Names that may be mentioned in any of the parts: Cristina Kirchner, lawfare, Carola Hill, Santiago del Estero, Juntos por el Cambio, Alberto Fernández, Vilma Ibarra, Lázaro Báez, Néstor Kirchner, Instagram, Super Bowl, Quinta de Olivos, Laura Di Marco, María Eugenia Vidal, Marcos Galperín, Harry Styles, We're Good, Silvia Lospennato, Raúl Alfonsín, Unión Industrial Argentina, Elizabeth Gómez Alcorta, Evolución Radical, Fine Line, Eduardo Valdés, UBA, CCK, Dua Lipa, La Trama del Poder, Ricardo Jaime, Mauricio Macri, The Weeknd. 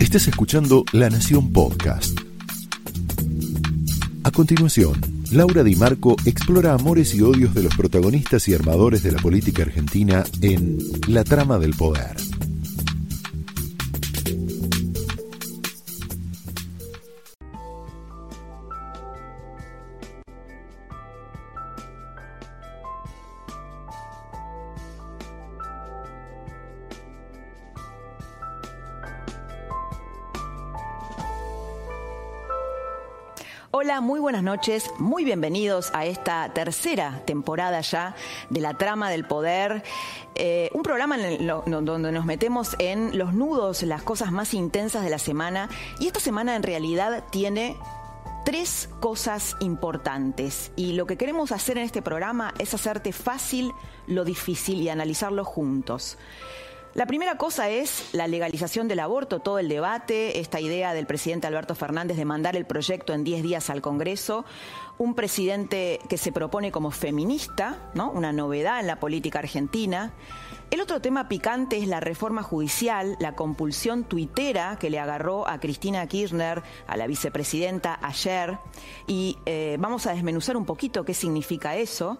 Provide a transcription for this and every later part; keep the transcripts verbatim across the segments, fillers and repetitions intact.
Estás escuchando La Nación Podcast. A continuación, Laura Di Marco explora amores y odios de los protagonistas y armadores de la política argentina en La Trama del Poder. Hola, muy buenas noches, muy bienvenidos a esta tercera temporada ya de La Trama del Poder, eh, un programa en el, lo, donde nos metemos en los nudos, las cosas más intensas de la semana, y esta semana en realidad tiene tres cosas importantes, y lo que queremos hacer en este programa es hacerte fácil lo difícil y analizarlo juntos. La primera cosa es la legalización del aborto, todo el debate, esta idea del presidente Alberto Fernández de mandar el proyecto en diez días al Congreso, un presidente que se propone como feminista, ¿no? Una novedad en la política argentina. El otro tema picante es la reforma judicial, la compulsión tuitera que le agarró a Cristina Kirchner, a la vicepresidenta, ayer, y eh, vamos a desmenuzar un poquito qué significa eso.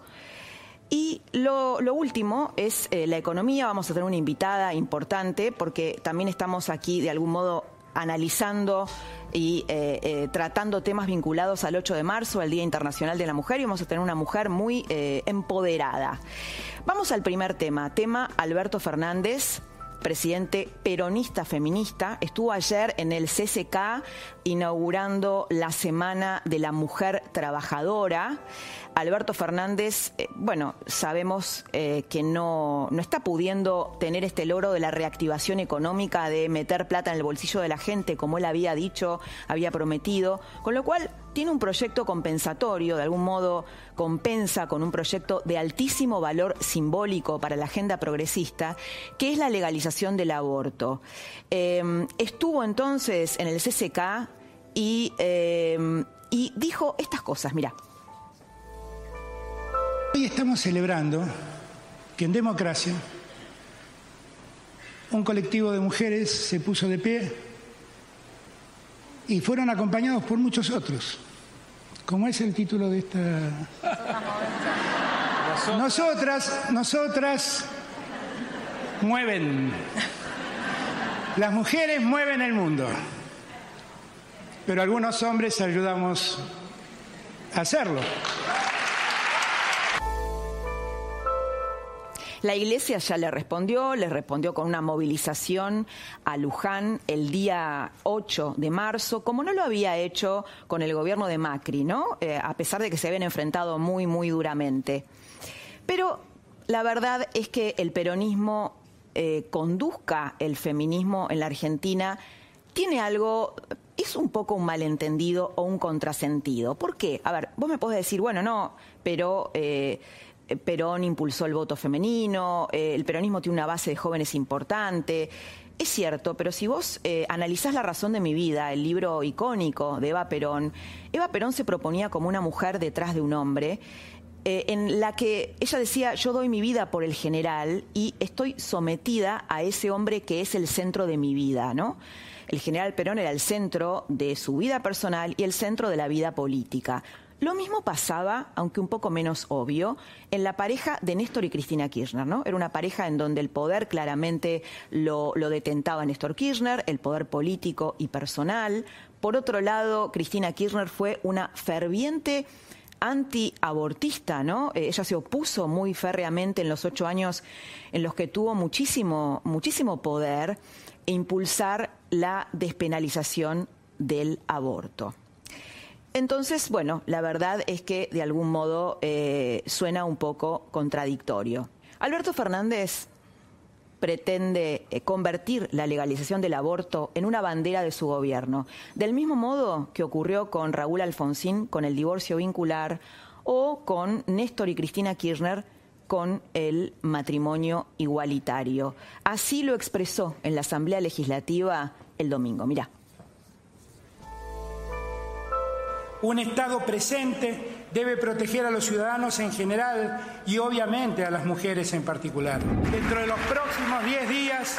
Y lo, lo último es eh, la economía. Vamos a tener una invitada importante porque también estamos aquí de algún modo analizando y eh, eh, tratando temas vinculados al ocho de marzo, al Día Internacional de la Mujer, y vamos a tener una mujer muy eh, empoderada. Vamos al primer tema, tema Alberto Fernández, presidente peronista feminista. Estuvo ayer en el C C K inaugurando la Semana de la Mujer Trabajadora. Alberto Fernández, eh, bueno, sabemos eh, que no, no está pudiendo tener este logro de la reactivación económica, de meter plata en el bolsillo de la gente, como él había dicho, había prometido, con lo cual tiene un proyecto compensatorio, de algún modo compensa con un proyecto de altísimo valor simbólico para la agenda progresista, que es la legalización del aborto. Eh, estuvo entonces en el C C K y, eh, y dijo estas cosas, mirá. Hoy estamos celebrando que en democracia un colectivo de mujeres se puso de pie y fueron acompañados por muchos otros. ¿Cómo es el título de esta? Nosotras, nosotras mueven. Las mujeres mueven el mundo. Pero algunos hombres ayudamos a hacerlo. La Iglesia ya le respondió, le respondió con una movilización a Luján el día ocho de marzo, como no lo había hecho con el gobierno de Macri, ¿no? Eh, a pesar de que se habían enfrentado muy, muy duramente. Pero la verdad es que el peronismo eh, conduzca el feminismo en la Argentina tiene algo... Es un poco un malentendido o un contrasentido. ¿Por qué? A ver, vos me podés decir, bueno, no, pero... Eh, Perón impulsó el voto femenino, eh, el peronismo tiene una base de jóvenes importante. Es cierto, pero si vos eh, analizás La razón de mi vida, el libro icónico de Eva Perón, Eva Perón se proponía como una mujer detrás de un hombre, eh, en la que ella decía, yo doy mi vida por el general y estoy sometida a ese hombre que es el centro de mi vida, ¿no? El general Perón era el centro de su vida personal y el centro de la vida política. Lo mismo pasaba, aunque un poco menos obvio, en la pareja de Néstor y Cristina Kirchner, ¿no? Era una pareja en donde el poder claramente lo, lo detentaba Néstor Kirchner, el poder político y personal. Por otro lado, Cristina Kirchner fue una ferviente antiabortista, ¿no? Eh, ella se opuso muy férreamente en los ocho años en los que tuvo muchísimo, muchísimo poder e impulsar la despenalización del aborto. Entonces, bueno, la verdad es que de algún modo eh, suena un poco contradictorio. Alberto Fernández pretende convertir la legalización del aborto en una bandera de su gobierno, del mismo modo que ocurrió con Raúl Alfonsín, con el divorcio vincular, o con Néstor y Cristina Kirchner, con el matrimonio igualitario. Así lo expresó en la Asamblea Legislativa el domingo. Mirá. Un Estado presente debe proteger a los ciudadanos en general y obviamente a las mujeres en particular. Dentro de los próximos diez días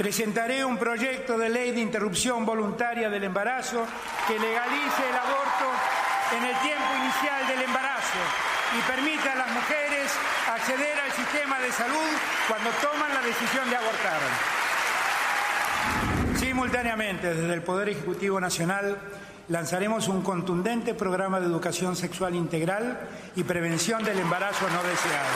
Presentaré un proyecto de ley de interrupción voluntaria del embarazo que legalice el aborto en el tiempo inicial del embarazo y permita a las mujeres acceder al sistema de salud cuando toman la decisión de abortar. Simultáneamente, desde el Poder Ejecutivo Nacional, lanzaremos un contundente programa de educación sexual integral y prevención del embarazo no deseado.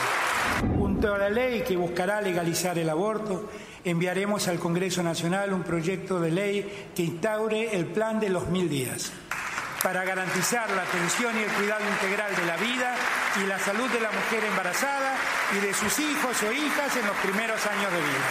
Junto a la ley que buscará legalizar el aborto, enviaremos al Congreso Nacional un proyecto de ley que instaure el plan de los mil días para garantizar la atención y el cuidado integral de la vida y la salud de la mujer embarazada y de sus hijos o hijas en los primeros años de vida.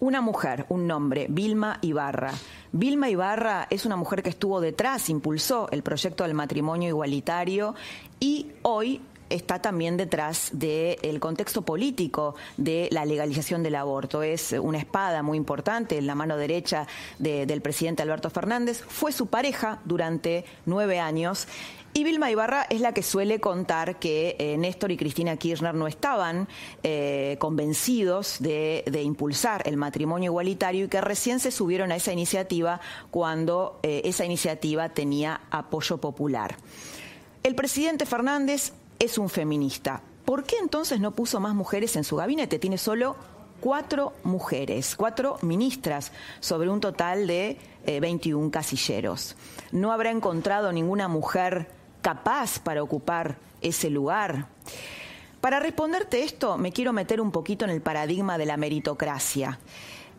Una mujer, un nombre, Vilma Ibarra. Vilma Ibarra es una mujer que estuvo detrás, impulsó el proyecto del matrimonio igualitario y hoy está también detrás del contexto político de la legalización del aborto. Es una espada muy importante en la mano derecha de, del presidente Alberto Fernández. Fue su pareja durante nueve años. Y Vilma Ibarra es la que suele contar que eh, Néstor y Cristina Kirchner no estaban eh, convencidos de, de impulsar el matrimonio igualitario y que recién se subieron a esa iniciativa cuando eh, esa iniciativa tenía apoyo popular. El presidente Fernández es un feminista. ¿Por qué entonces no puso más mujeres en su gabinete? Tiene solo cuatro mujeres, cuatro ministras, sobre un total de eh, veintiún casilleros. ¿No habrá encontrado ninguna mujer capaz para ocupar ese lugar? Para responderte esto, me quiero meter un poquito en el paradigma de la meritocracia.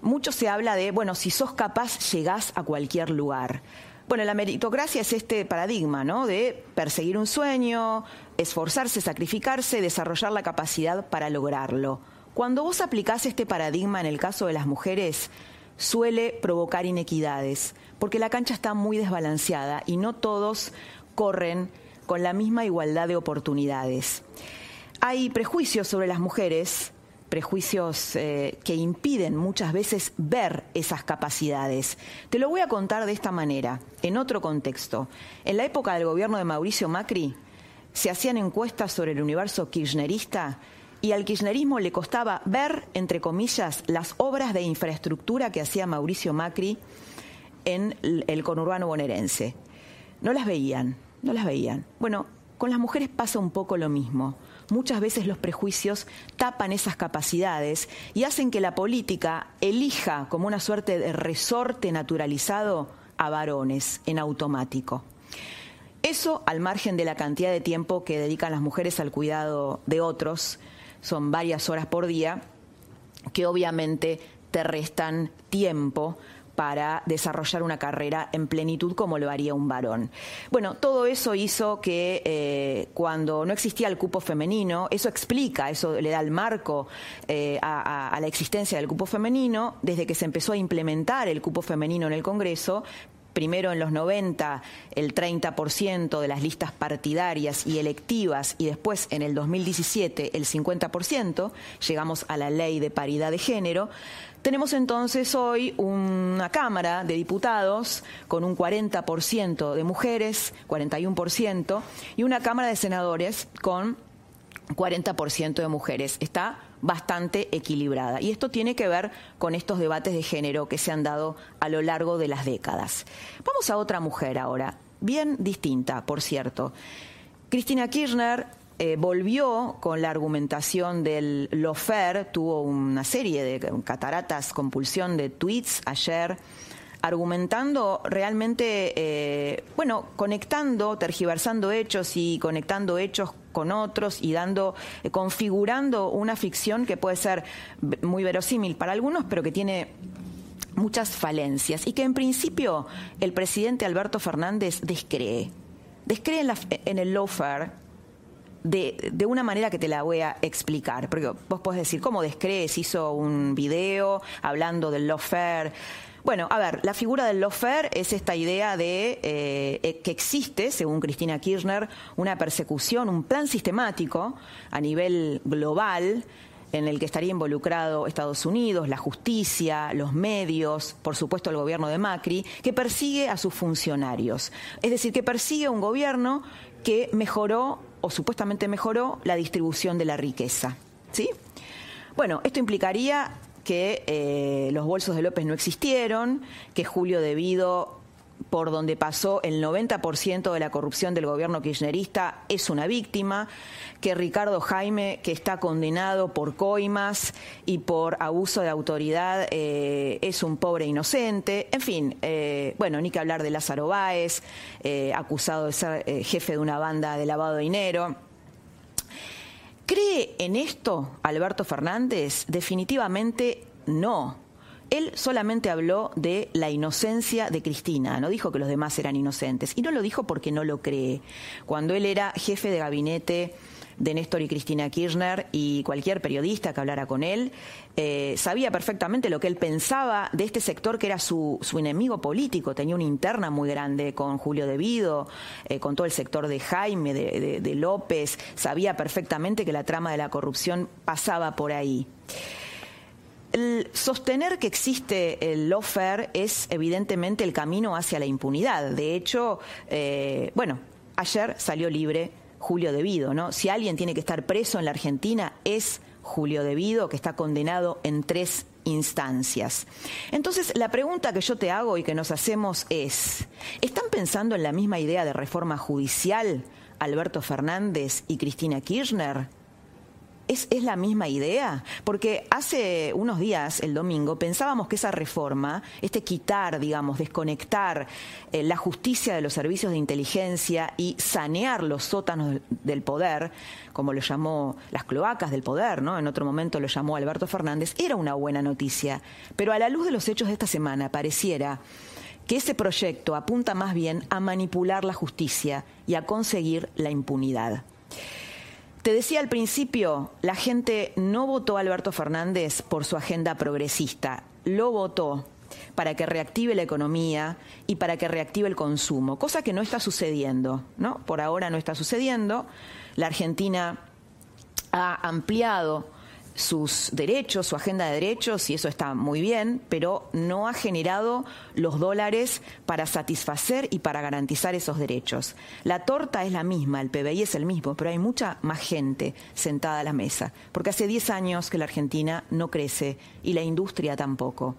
Mucho se habla de, bueno, si sos capaz, llegás a cualquier lugar. Bueno, la meritocracia es este paradigma, ¿no?, de perseguir un sueño, esforzarse, sacrificarse, desarrollar la capacidad para lograrlo. Cuando vos aplicás este paradigma en el caso de las mujeres, suele provocar inequidades, porque la cancha está muy desbalanceada y no todos corren con la misma igualdad de oportunidades. Hay prejuicios sobre las mujeres, prejuicios eh, que impiden muchas veces ver esas capacidades. Te lo voy a contar de esta manera, en otro contexto. En la época del gobierno de Mauricio Macri, se hacían encuestas sobre el universo kirchnerista y al kirchnerismo le costaba ver, entre comillas, las obras de infraestructura que hacía Mauricio Macri en el conurbano bonaerense. No las veían. No las veían. Bueno, con las mujeres pasa un poco lo mismo. Muchas veces los prejuicios tapan esas capacidades y hacen que la política elija como una suerte de resorte naturalizado a varones en automático. Eso al margen de la cantidad de tiempo que dedican las mujeres al cuidado de otros, son varias horas por día, que obviamente te restan tiempo para desarrollar una carrera en plenitud como lo haría un varón. Bueno, todo eso hizo que eh, cuando no existía el cupo femenino, eso explica, eso le da el marco eh, a, a, a la existencia del cupo femenino, desde que se empezó a implementar el cupo femenino en el Congreso. Primero en los noventa el treinta por ciento de las listas partidarias y electivas y después en el dos mil diecisiete el cincuenta por ciento, llegamos a la ley de paridad de género. Tenemos entonces hoy una Cámara de Diputados con un cuarenta por ciento de mujeres, cuarenta y uno por ciento, y una Cámara de Senadores con cuarenta por ciento de mujeres. Está bastante equilibrada. Y esto tiene que ver con estos debates de género que se han dado a lo largo de las décadas. Vamos a otra mujer ahora, bien distinta, por cierto. Cristina Kirchner eh, volvió con la argumentación del lofer, tuvo una serie de cataratas, compulsión de tweets ayer, argumentando realmente, eh, bueno, conectando, tergiversando hechos y conectando hechos con otros y dando, eh, configurando una ficción que puede ser muy verosímil para algunos, pero que tiene muchas falencias y que en principio el presidente Alberto Fernández descree. Descree en, la, en el lawfare de, de una manera que te la voy a explicar. Porque vos podés decir, ¿cómo descrees? Hizo un video hablando del lawfare. Bueno, a ver, la figura del lawfare es esta idea de eh, que existe, según Cristina Kirchner, una persecución, un plan sistemático a nivel global en el que estaría involucrado Estados Unidos, la justicia, los medios, por supuesto el gobierno de Macri, que persigue a sus funcionarios. Es decir, que persigue a un gobierno que mejoró o supuestamente mejoró la distribución de la riqueza, ¿sí? Bueno, esto implicaría que eh, los bolsos de López no existieron, que Julio De Vido, por donde pasó el noventa por ciento de la corrupción del gobierno kirchnerista, es una víctima, que Ricardo Jaime, que está condenado por coimas y por abuso de autoridad, eh, es un pobre inocente, en fin, eh, bueno, ni que hablar de Lázaro Báez, eh, acusado de ser eh, jefe de una banda de lavado de dinero. ¿Cree en esto Alberto Fernández? Definitivamente no. Él solamente habló de la inocencia de Cristina, no dijo que los demás eran inocentes. Y no lo dijo porque no lo cree. Cuando él era jefe de gabinete de Néstor y Cristina Kirchner, y cualquier periodista que hablara con él, eh, sabía perfectamente lo que él pensaba de este sector que era su, su enemigo político. Tenía una interna muy grande con Julio De Vido, eh, con todo el sector de Jaime, de, de, de López. Sabía perfectamente que la trama de la corrupción pasaba por ahí. El sostener que existe el lawfare es evidentemente el camino hacia la impunidad. De hecho, eh, bueno, ayer salió libre Julio De Vido, ¿no? Si alguien tiene que estar preso en la Argentina es Julio De Vido, que está condenado en tres instancias. Entonces, la pregunta que yo te hago y que nos hacemos es, ¿están pensando en la misma idea de reforma judicial Alberto Fernández y Cristina Kirchner? ¿Es, ¿Es la misma idea? Porque hace unos días, el domingo, pensábamos que esa reforma, este quitar, digamos, desconectar eh, la justicia de los servicios de inteligencia y sanear los sótanos del poder, como lo llamó las cloacas del poder, ¿no? En otro momento lo llamó Alberto Fernández, era una buena noticia. Pero a la luz de los hechos de esta semana, pareciera que ese proyecto apunta más bien a manipular la justicia y a conseguir la impunidad. Te decía al principio, la gente no votó a Alberto Fernández por su agenda progresista, lo votó para que reactive la economía y para que reactive el consumo, cosa que no está sucediendo, ¿no? Por ahora no está sucediendo. La Argentina ha ampliado sus derechos, su agenda de derechos, y eso está muy bien, pero no ha generado los dólares para satisfacer y para garantizar esos derechos. La torta es la misma, el P B I es el mismo, pero hay mucha más gente sentada a la mesa, porque hace diez años que la Argentina no crece y la industria tampoco.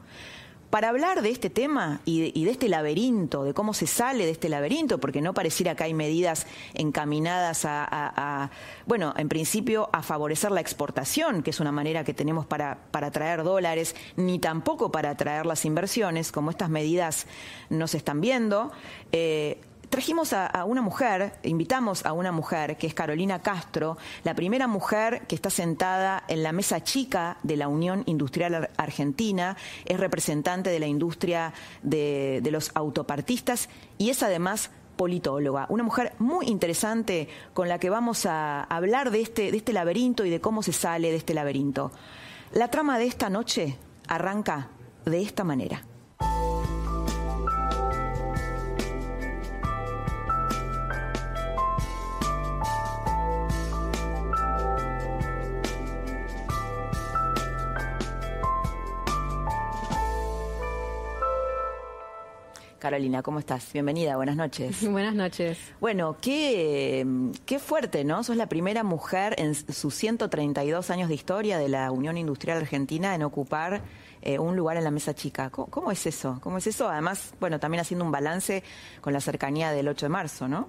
Para hablar de este tema y de este laberinto, de cómo se sale de este laberinto, porque no pareciera que hay medidas encaminadas a, a, a bueno, en principio a favorecer la exportación, que es una manera que tenemos para, para atraer dólares, ni tampoco para atraer las inversiones, como estas medidas no se están viendo. Eh, Trajimos a, a una mujer, invitamos a una mujer, que es Carolina Castro, la primera mujer que está sentada en la mesa chica de la Unión Industrial Argentina, es representante de la industria de, de los autopartistas y es además politóloga. Una mujer muy interesante con la que vamos a hablar de este, de este laberinto y de cómo se sale de este laberinto. La trama de esta noche arranca de esta manera. Carolina, ¿cómo estás? Bienvenida, buenas noches. Buenas noches. Bueno, qué, qué fuerte, ¿no? Sos la primera mujer en sus ciento treinta y dos años de historia de la Unión Industrial Argentina en ocupar eh, un lugar en la mesa chica. ¿Cómo, cómo es eso? ¿Cómo es eso? Además, bueno, también haciendo un balance con la cercanía del ocho de marzo, ¿no?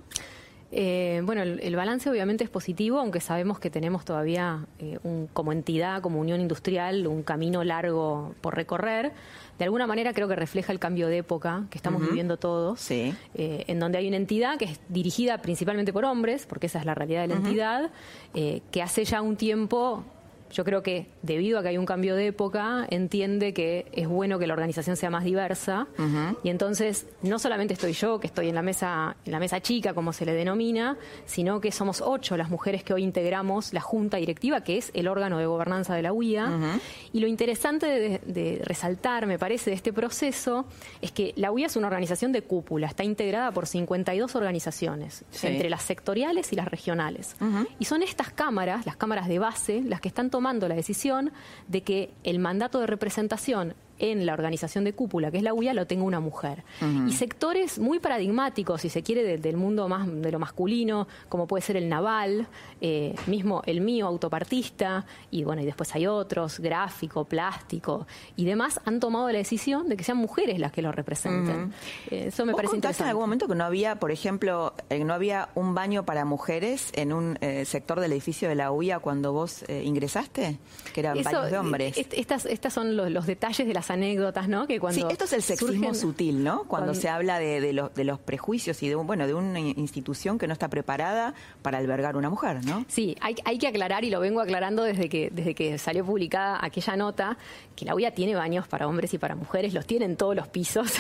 Eh, bueno, el, el balance obviamente es positivo, aunque sabemos que tenemos todavía eh, un, como entidad, como Unión Industrial, un camino largo por recorrer. De alguna manera creo que refleja el cambio de época que estamos uh-huh. viviendo todos, sí. eh, en donde hay una entidad que es dirigida principalmente por hombres, porque esa es la realidad de la uh-huh. entidad, eh, que hace ya un tiempo, yo creo que debido a que hay un cambio de época, entiende que es bueno que la organización sea más diversa. Uh-huh. Y entonces, no solamente estoy yo, que estoy en la mesa en la mesa chica, como se le denomina, sino que somos ocho las mujeres que hoy integramos la Junta Directiva, que es el órgano de gobernanza de la U I A. Uh-huh. Y lo interesante de, de resaltar, me parece, de este proceso, es que la U I A es una organización de cúpula, está integrada por cincuenta y dos organizaciones, sí. entre las sectoriales y las regionales. Uh-huh. Y son estas cámaras, las cámaras de base, las que están tomando la decisión de que el mandato de representación en la organización de cúpula, que es la U I A, lo tenga una mujer. Uh-huh. Y sectores muy paradigmáticos, si se quiere, de, del mundo más de lo masculino, como puede ser el naval, eh, mismo el mío, autopartista, y bueno, y después hay otros, gráfico, plástico y demás, han tomado la decisión de que sean mujeres las que lo representen. Uh-huh. eh, eso me parece interesante. ¿Vos contaste en algún momento que no había, por ejemplo, eh, no había un baño para mujeres en un eh, sector del edificio de la U I A cuando vos eh, ingresaste? Que eran eso, baños de hombres. Est estas, estas son los, los detalles de las anécdotas, ¿no? Que cuando sí, esto es el sexismo surgen, sutil, ¿no? Cuando, cuando se habla de, de, los, de los prejuicios y de un, bueno, de una institución que no está preparada para albergar una mujer, ¿no? Sí, hay, hay que aclarar, y lo vengo aclarando desde que, desde que salió publicada aquella nota, que la U I A tiene baños para hombres y para mujeres, los tiene en todos los pisos,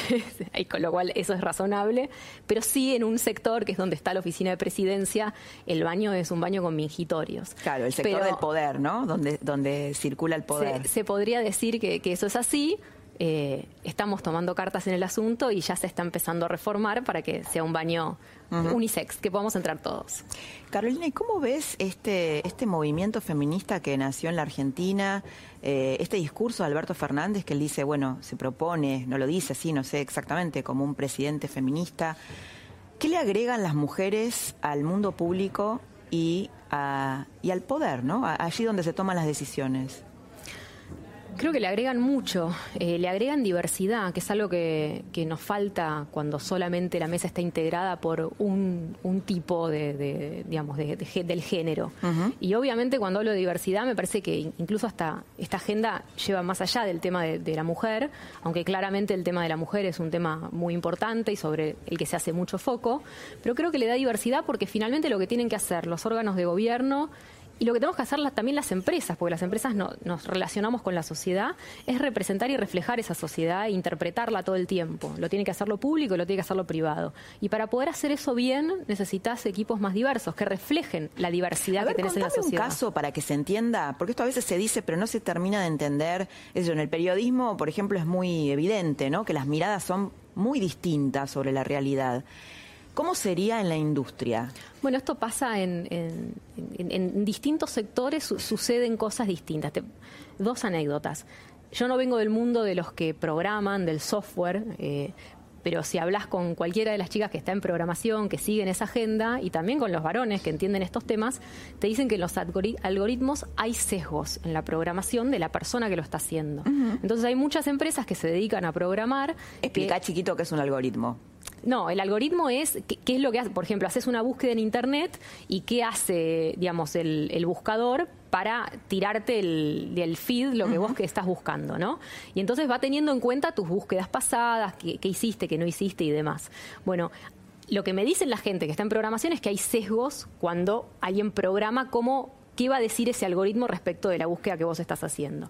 y con lo cual eso es razonable, pero sí en un sector que es donde está la oficina de presidencia, el baño es un baño con mingitorios. Claro, el sector pero, del poder, ¿no? Donde, donde circula el poder. Se, se podría decir que, que eso es así. Eh, estamos tomando cartas en el asunto y ya se está empezando a reformar para que sea un baño uh-huh. unisex, que podamos entrar todos. Carolina, ¿y cómo ves este, este movimiento feminista que nació en la Argentina? Eh, este discurso de Alberto Fernández, que él dice, bueno, se propone, no lo dice así, no sé exactamente, como un presidente feminista. ¿Qué le agregan las mujeres al mundo público y, a, y al poder, ¿no? Allí donde se toman las decisiones. Creo que le agregan mucho, eh, le agregan diversidad, que es algo que, que nos falta cuando solamente la mesa está integrada por un, un tipo de, de digamos de, de, del género. Uh-huh. Y obviamente cuando hablo de diversidad me parece que incluso hasta esta agenda lleva más allá del tema de, de la mujer, aunque claramente el tema de la mujer es un tema muy importante y sobre el que se hace mucho foco, pero creo que le da diversidad porque finalmente lo que tienen que hacer los órganos de gobierno y lo que tenemos que hacer la, también las empresas, porque las empresas no, nos relacionamos con la sociedad, es representar y reflejar esa sociedad e interpretarla todo el tiempo. Lo tiene que hacer lo público y lo tiene que hacer lo privado. Y para poder hacer eso bien, necesitas equipos más diversos, que reflejen la diversidad a ver, que tenés en la sociedad. Un caso para que se entienda, porque esto a veces se dice, pero no se termina de entender. Eso, en el periodismo, por ejemplo, es muy evidente, ¿no? Que las miradas son muy distintas sobre la realidad. ¿Cómo sería en la industria? Bueno, esto pasa en, en, en, en distintos sectores, su, suceden cosas distintas. Te, dos anécdotas. Yo no vengo del mundo de los que programan, del software, eh, pero si hablas con cualquiera de las chicas que está en programación, que siguen esa agenda, y también con los varones que entienden estos temas, te dicen que en los algoritmos hay sesgos en la programación de la persona que lo está haciendo. Uh-huh. Entonces hay muchas empresas que se dedican a programar. Explica, chiquito, qué es un algoritmo. No, el algoritmo es qué es lo que hace. Por ejemplo, haces una búsqueda en internet y qué hace, digamos, el, el buscador para tirarte el, el feed lo que vos que estás buscando, ¿no? Y entonces va teniendo en cuenta tus búsquedas pasadas, qué, qué hiciste, qué no hiciste y demás. Bueno, lo que me dicen la gente que está en programación es que hay sesgos cuando alguien programa cómo, qué va a decir ese algoritmo respecto de la búsqueda que vos estás haciendo.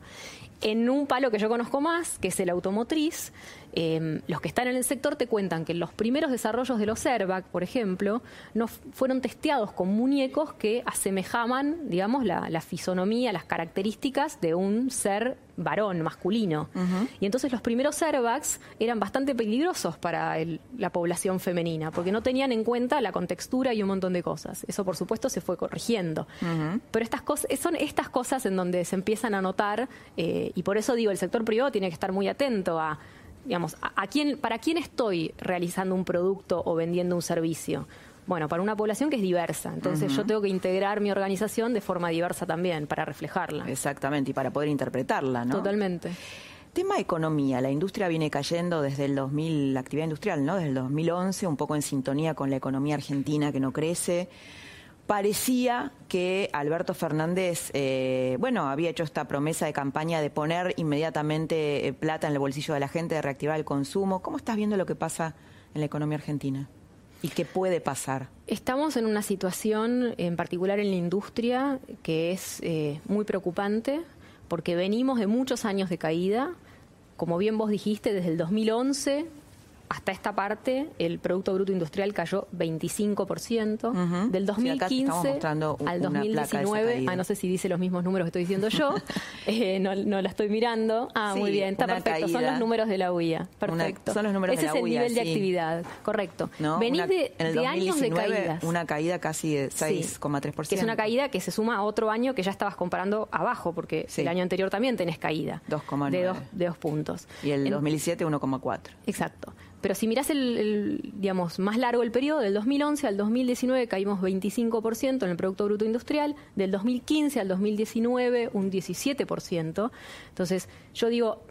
En un palo que yo conozco más, que es el automotriz, eh, los que están en el sector te cuentan que los primeros desarrollos de los airbags, por ejemplo, no fueron testeados con muñecos que asemejaban, digamos, la, la fisonomía, las características de un ser varón, masculino. Uh-huh. Y entonces los primeros airbags eran bastante peligrosos para el, la población femenina, porque no tenían en cuenta la contextura y un montón de cosas. Eso, por supuesto, se fue corrigiendo. Uh-huh. Pero estas cosas, son estas cosas en donde se empiezan a notar, eh, y por eso digo, el sector privado tiene que estar muy atento a, digamos, a, a quién, para quién estoy realizando un producto o vendiendo un servicio. Bueno, para una población que es diversa. Entonces uh-huh. yo tengo que integrar mi organización de forma diversa también, para reflejarla. Exactamente, y para poder interpretarla, ¿no? Totalmente. Tema economía. La industria viene cayendo desde el dos mil, la actividad industrial, ¿no? Desde el dos mil once, un poco en sintonía con la economía argentina que no crece. Parecía que Alberto Fernández, eh, bueno, había hecho esta promesa de campaña de poner inmediatamente plata en el bolsillo de la gente, de reactivar el consumo. ¿Cómo estás viendo lo que pasa en la economía argentina? ¿Y qué puede pasar? Estamos en una situación, en particular en la industria, que es eh, muy preocupante, porque venimos de muchos años de caída. Como bien vos dijiste, desde el dos mil once hasta esta parte el Producto Bruto Industrial cayó veinticinco por ciento. Uh-huh. Del dos mil quince sí, un, al dos mil diecinueve, ah, no sé si dice los mismos números que estoy diciendo yo, eh, no, no la estoy mirando. Ah, sí, muy bien, está perfecto, caída. Son los números de la U I A, perfecto. Una, son los números Ese de la es el U I A, nivel sí. de actividad, correcto. No, Venís una, de, en el de dos mil diecinueve, años de caídas. Una caída casi de seis coma tres por ciento. Sí, que es una caída que se suma a otro año que ya estabas comparando abajo, porque sí. el año anterior también tenés caída dos coma nueve de dos, de dos puntos. Y el en, dos mil siete uno coma cuatro. Exacto. Pero si mirás el, el, digamos, más largo el periodo, del dos mil once al dos mil diecinueve caímos veinticinco por ciento en el Producto Bruto Industrial, del dos mil quince al dos mil diecinueve un diecisiete por ciento. Entonces, yo digo,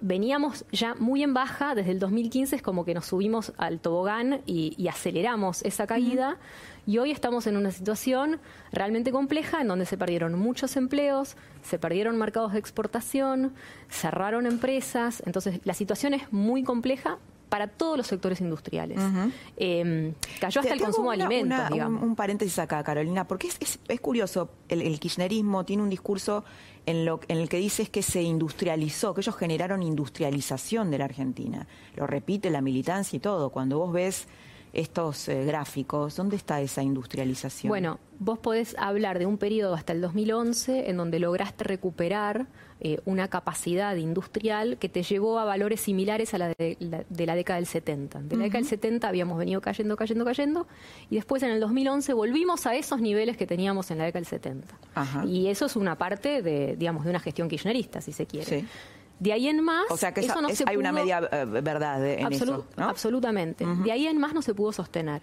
veníamos ya muy en baja, desde el dos mil quince es como que nos subimos al tobogán y, y aceleramos esa caída. Uh-huh. Y hoy estamos en una situación realmente compleja en donde se perdieron muchos empleos, se perdieron mercados de exportación, cerraron empresas. Entonces, la situación es muy compleja para todos los sectores industriales. Uh-huh. eh, cayó hasta el consumo una, de alimentos, una, digamos. Un, un paréntesis acá, Carolina, porque es, es, es curioso, el, el kirchnerismo tiene un discurso en, lo, en el que dice que se industrializó, que ellos generaron industrialización de la Argentina. Lo repite la militancia y todo. Cuando vos ves estos eh, gráficos, ¿dónde está esa industrialización? Bueno, vos podés hablar de un periodo hasta el dos mil once en donde lograste recuperar eh, una capacidad industrial que te llevó a valores similares a la de la, de la década del setenta. De la década del setenta habíamos venido cayendo, cayendo, cayendo, y después en el dos mil once volvimos a esos niveles que teníamos en la década del setenta. Ajá. Y eso es una parte de, digamos, de una gestión kirchnerista, si se quiere. Sí. De ahí en más, o sea que eso esa, no es, se hay pudo, una media uh, verdad de, en absolut, eso, ¿no? Absolutamente. Uh-huh. De ahí en más no se pudo sostener.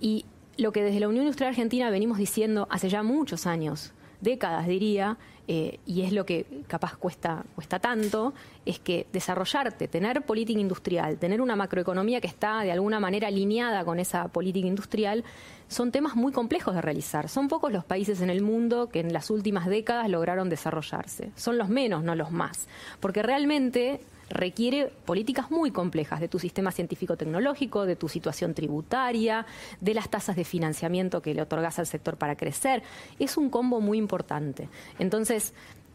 Y lo que desde la Unión Industrial Argentina venimos diciendo hace ya muchos años, décadas diría, eh, y es lo que capaz cuesta, cuesta tanto, es que desarrollarte, tener política industrial, tener una macroeconomía que está de alguna manera alineada con esa política industrial, son temas muy complejos de realizar. Son pocos los países en el mundo que en las últimas décadas lograron desarrollarse. Son los menos, no los más. Porque realmente requiere políticas muy complejas de tu sistema científico-tecnológico, de tu situación tributaria, de las tasas de financiamiento que le otorgas al sector para crecer. Es un combo muy importante. Entonces,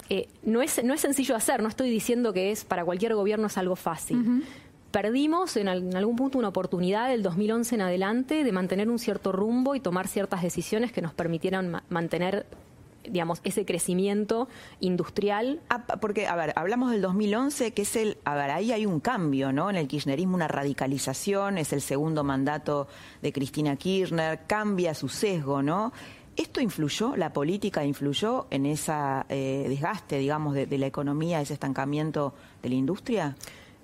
eh, no es, no es sencillo hacer, no estoy diciendo que es para cualquier gobierno es algo fácil. Uh-huh. Perdimos en algún punto una oportunidad del dos mil once en adelante de mantener un cierto rumbo y tomar ciertas decisiones que nos permitieran ma- mantener, digamos, ese crecimiento industrial. Ah, porque, a ver, hablamos del dos mil once, que es el... A ver, ahí hay un cambio, ¿no? En el kirchnerismo, una radicalización, es el segundo mandato de Cristina Kirchner, cambia su sesgo, ¿no? ¿Esto influyó, la política influyó en ese eh, desgaste, digamos, de, de la economía, ese estancamiento de la industria?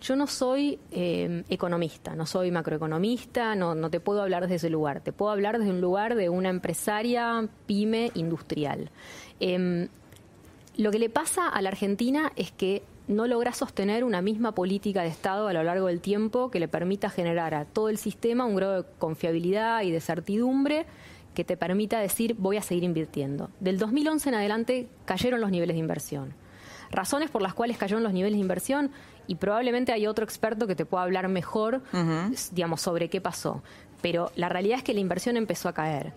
Yo no soy eh, economista, no soy macroeconomista, no, no te puedo hablar desde ese lugar. Te puedo hablar desde un lugar de una empresaria pyme industrial. Eh, lo que le pasa a la Argentina es que no logra sostener una misma política de Estado a lo largo del tiempo que le permita generar a todo el sistema un grado de confiabilidad y de certidumbre que te permita decir voy a seguir invirtiendo. Del dos mil once en adelante cayeron los niveles de inversión. Razones por las cuales cayeron los niveles de inversión, y probablemente hay otro experto que te pueda hablar mejor, uh-huh, digamos, sobre qué pasó. Pero la realidad es que la inversión empezó a caer.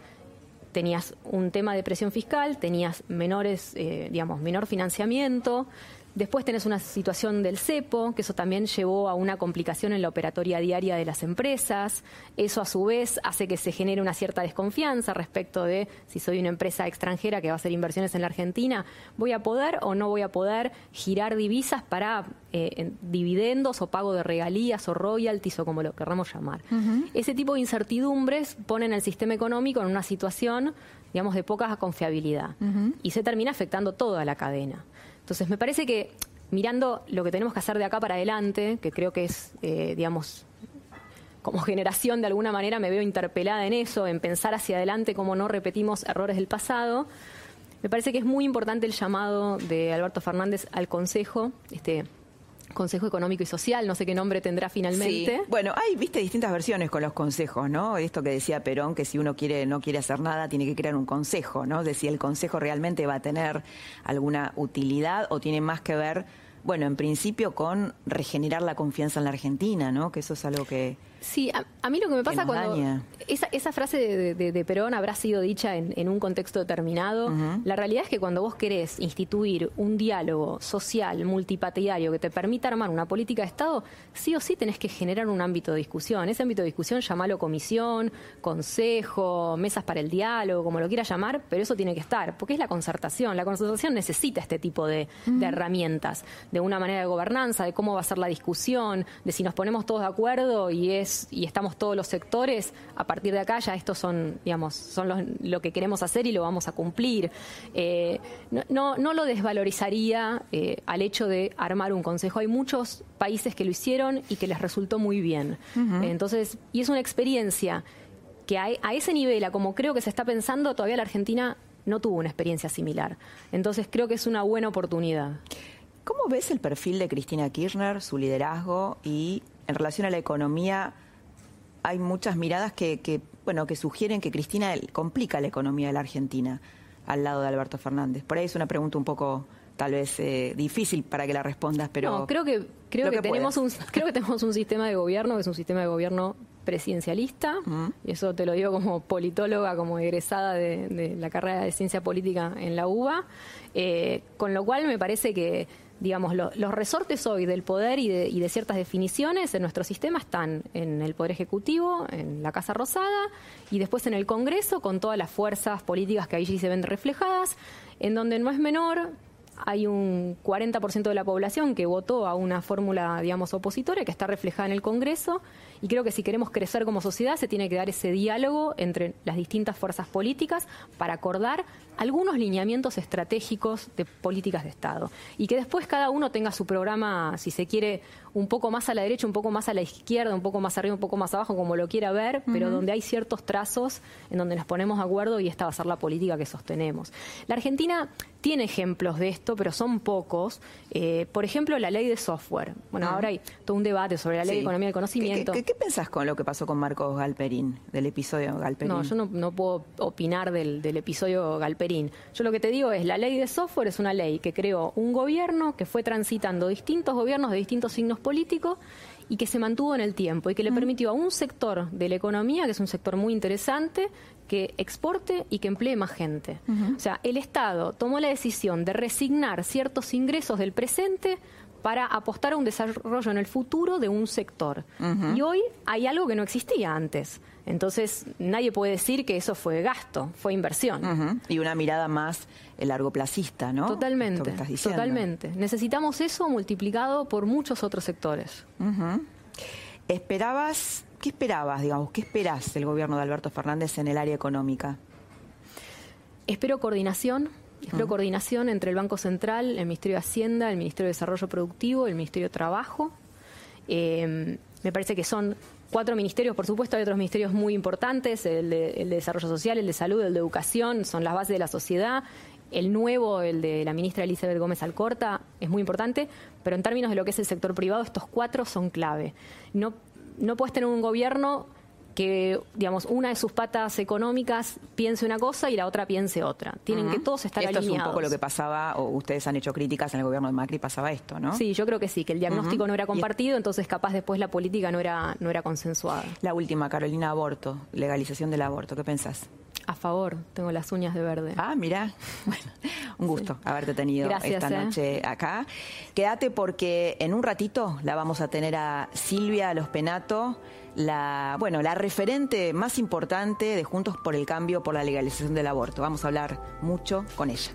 Tenías un tema de presión fiscal, tenías menores, eh, digamos, menor financiamiento. Después tenés una situación del cepo, que eso también llevó a una complicación en la operatoria diaria de las empresas. Eso a su vez hace que se genere una cierta desconfianza respecto de si soy una empresa extranjera que va a hacer inversiones en la Argentina, ¿voy a poder o no voy a poder girar divisas para eh, dividendos o pago de regalías o royalties o como lo querramos llamar? Uh-huh. Ese tipo de incertidumbres ponen al sistema económico en una situación, digamos, de poca confiabilidad. Uh-huh. Y se termina afectando toda la cadena. Entonces, me parece que mirando lo que tenemos que hacer de acá para adelante, que creo que es, eh, digamos, como generación de alguna manera me veo interpelada en eso, en pensar hacia adelante cómo no repetimos errores del pasado, me parece que es muy importante el llamado de Alberto Fernández al Consejo, este Consejo Económico y Social, no sé qué nombre tendrá finalmente. Sí. Bueno, hay, viste, distintas versiones con los consejos, ¿no? Esto que decía Perón, que si uno quiere no quiere hacer nada, tiene que crear un consejo, ¿no? De si el consejo realmente va a tener alguna utilidad o tiene más que ver, bueno, en principio con regenerar la confianza en la Argentina, ¿no? Que eso es algo que... Sí, a, a mí lo que me pasa que cuando... Esa, esa frase de, de, de Perón habrá sido dicha en, en un contexto determinado. Uh-huh. La realidad es que cuando vos querés instituir un diálogo social, multipartidario, que te permita armar una política de Estado, sí o sí tenés que generar un ámbito de discusión. Ese ámbito de discusión, llamalo comisión, consejo, mesas para el diálogo, como lo quieras llamar, pero eso tiene que estar, porque es la concertación. La concertación necesita este tipo de, uh-huh. de herramientas, de una manera de gobernanza, de cómo va a ser la discusión, de si nos ponemos todos de acuerdo y es y estamos todos los sectores, a partir de acá ya estos son, digamos, son los, lo que queremos hacer y lo vamos a cumplir. Eh, no, no, no lo desvalorizaría eh, al hecho de armar un consejo. Hay muchos países que lo hicieron y que les resultó muy bien. Uh-huh. Entonces, y es una experiencia que a, a ese nivel, a como creo que se está pensando, todavía la Argentina no tuvo una experiencia similar. Entonces creo que es una buena oportunidad. ¿Cómo ves el perfil de Cristina Kirchner, su liderazgo y... En relación a la economía, hay muchas miradas que, que, bueno, que sugieren que Cristina complica la economía de la Argentina al lado de Alberto Fernández. Por ahí es una pregunta un poco, tal vez, eh, difícil para que la respondas, pero... No, creo que, creo, que que tenemos un, creo que tenemos un sistema de gobierno que es un sistema de gobierno presidencialista, uh-huh. y eso te lo digo como politóloga, como egresada de, de la carrera de Ciencia Política en la UBA, eh, con lo cual me parece que... Digamos, lo, los resortes hoy del poder y de, y de ciertas definiciones en nuestro sistema están en el Poder Ejecutivo, en la Casa Rosada y después en el Congreso con todas las fuerzas políticas que allí se ven reflejadas, en donde no es menor, hay un cuarenta por ciento de la población que votó a una fórmula, digamos, opositora que está reflejada en el Congreso y creo que si queremos crecer como sociedad se tiene que dar ese diálogo entre las distintas fuerzas políticas para acordar algunos lineamientos estratégicos de políticas de Estado. Y que después cada uno tenga su programa, si se quiere, un poco más a la derecha, un poco más a la izquierda, un poco más arriba, un poco más abajo, como lo quiera ver, uh-huh. pero donde hay ciertos trazos en donde nos ponemos de acuerdo y esta va a ser la política que sostenemos. La Argentina tiene ejemplos de esto, pero son pocos. Eh, por ejemplo, la ley de software. Bueno, uh-huh. ahora hay todo un debate sobre la ley sí. de economía del conocimiento. ¿Qué, qué, qué pensás con lo que pasó con Marcos Galperín, del episodio Galperín? No, yo no, no puedo opinar del, del episodio Galperín. Yo lo que te digo es, la ley de software es una ley que creó un gobierno que fue transitando distintos gobiernos de distintos signos políticos y que se mantuvo en el tiempo y que le permitió a un sector de la economía, que es un sector muy interesante, que exporte y que emplee más gente. Uh-huh. O sea, el Estado tomó la decisión de resignar ciertos ingresos del presente para apostar a un desarrollo en el futuro de un sector. Uh-huh. Y hoy hay algo que no existía antes. Entonces, nadie puede decir que eso fue gasto, fue inversión. Uh-huh. Y una mirada más largoplacista, ¿no? Totalmente, que estás diciendo. Totalmente. Necesitamos eso multiplicado por muchos otros sectores. Uh-huh. ¿Esperabas, qué esperabas, digamos, qué esperás del gobierno de Alberto Fernández en el área económica? Espero coordinación. Espero uh-huh. coordinación entre el Banco Central, el Ministerio de Hacienda, el Ministerio de Desarrollo Productivo, el Ministerio de Trabajo. Eh, me parece que son cuatro ministerios, por supuesto, hay otros ministerios muy importantes, el de, el de Desarrollo Social, el de Salud, el de Educación, son las bases de la sociedad. El nuevo, el de la ministra Elizabeth Gómez Alcorta, es muy importante, pero en términos de lo que es el sector privado, estos cuatro son clave. No, no puedes tener un gobierno que, digamos, una de sus patas económicas piense una cosa y la otra piense otra. Tienen uh-huh. que todos estar esto alineados. Esto es un poco lo que pasaba, o ustedes han hecho críticas en el gobierno de Macri, pasaba esto, ¿no? Sí, yo creo que sí, que el diagnóstico uh-huh. no era compartido, entonces capaz después la política no era, no era consensuada. La última, Carolina, aborto, legalización del aborto, ¿qué pensás? A favor, tengo las uñas de verde. Ah, mirá. Bueno, un gusto sí. haberte tenido Gracias, esta eh. noche acá. Quédate porque en un ratito la vamos a tener a Silvia Lospennato, la, bueno, la referente más importante de Juntos por el Cambio por la legalización del aborto. Vamos a hablar mucho con ella.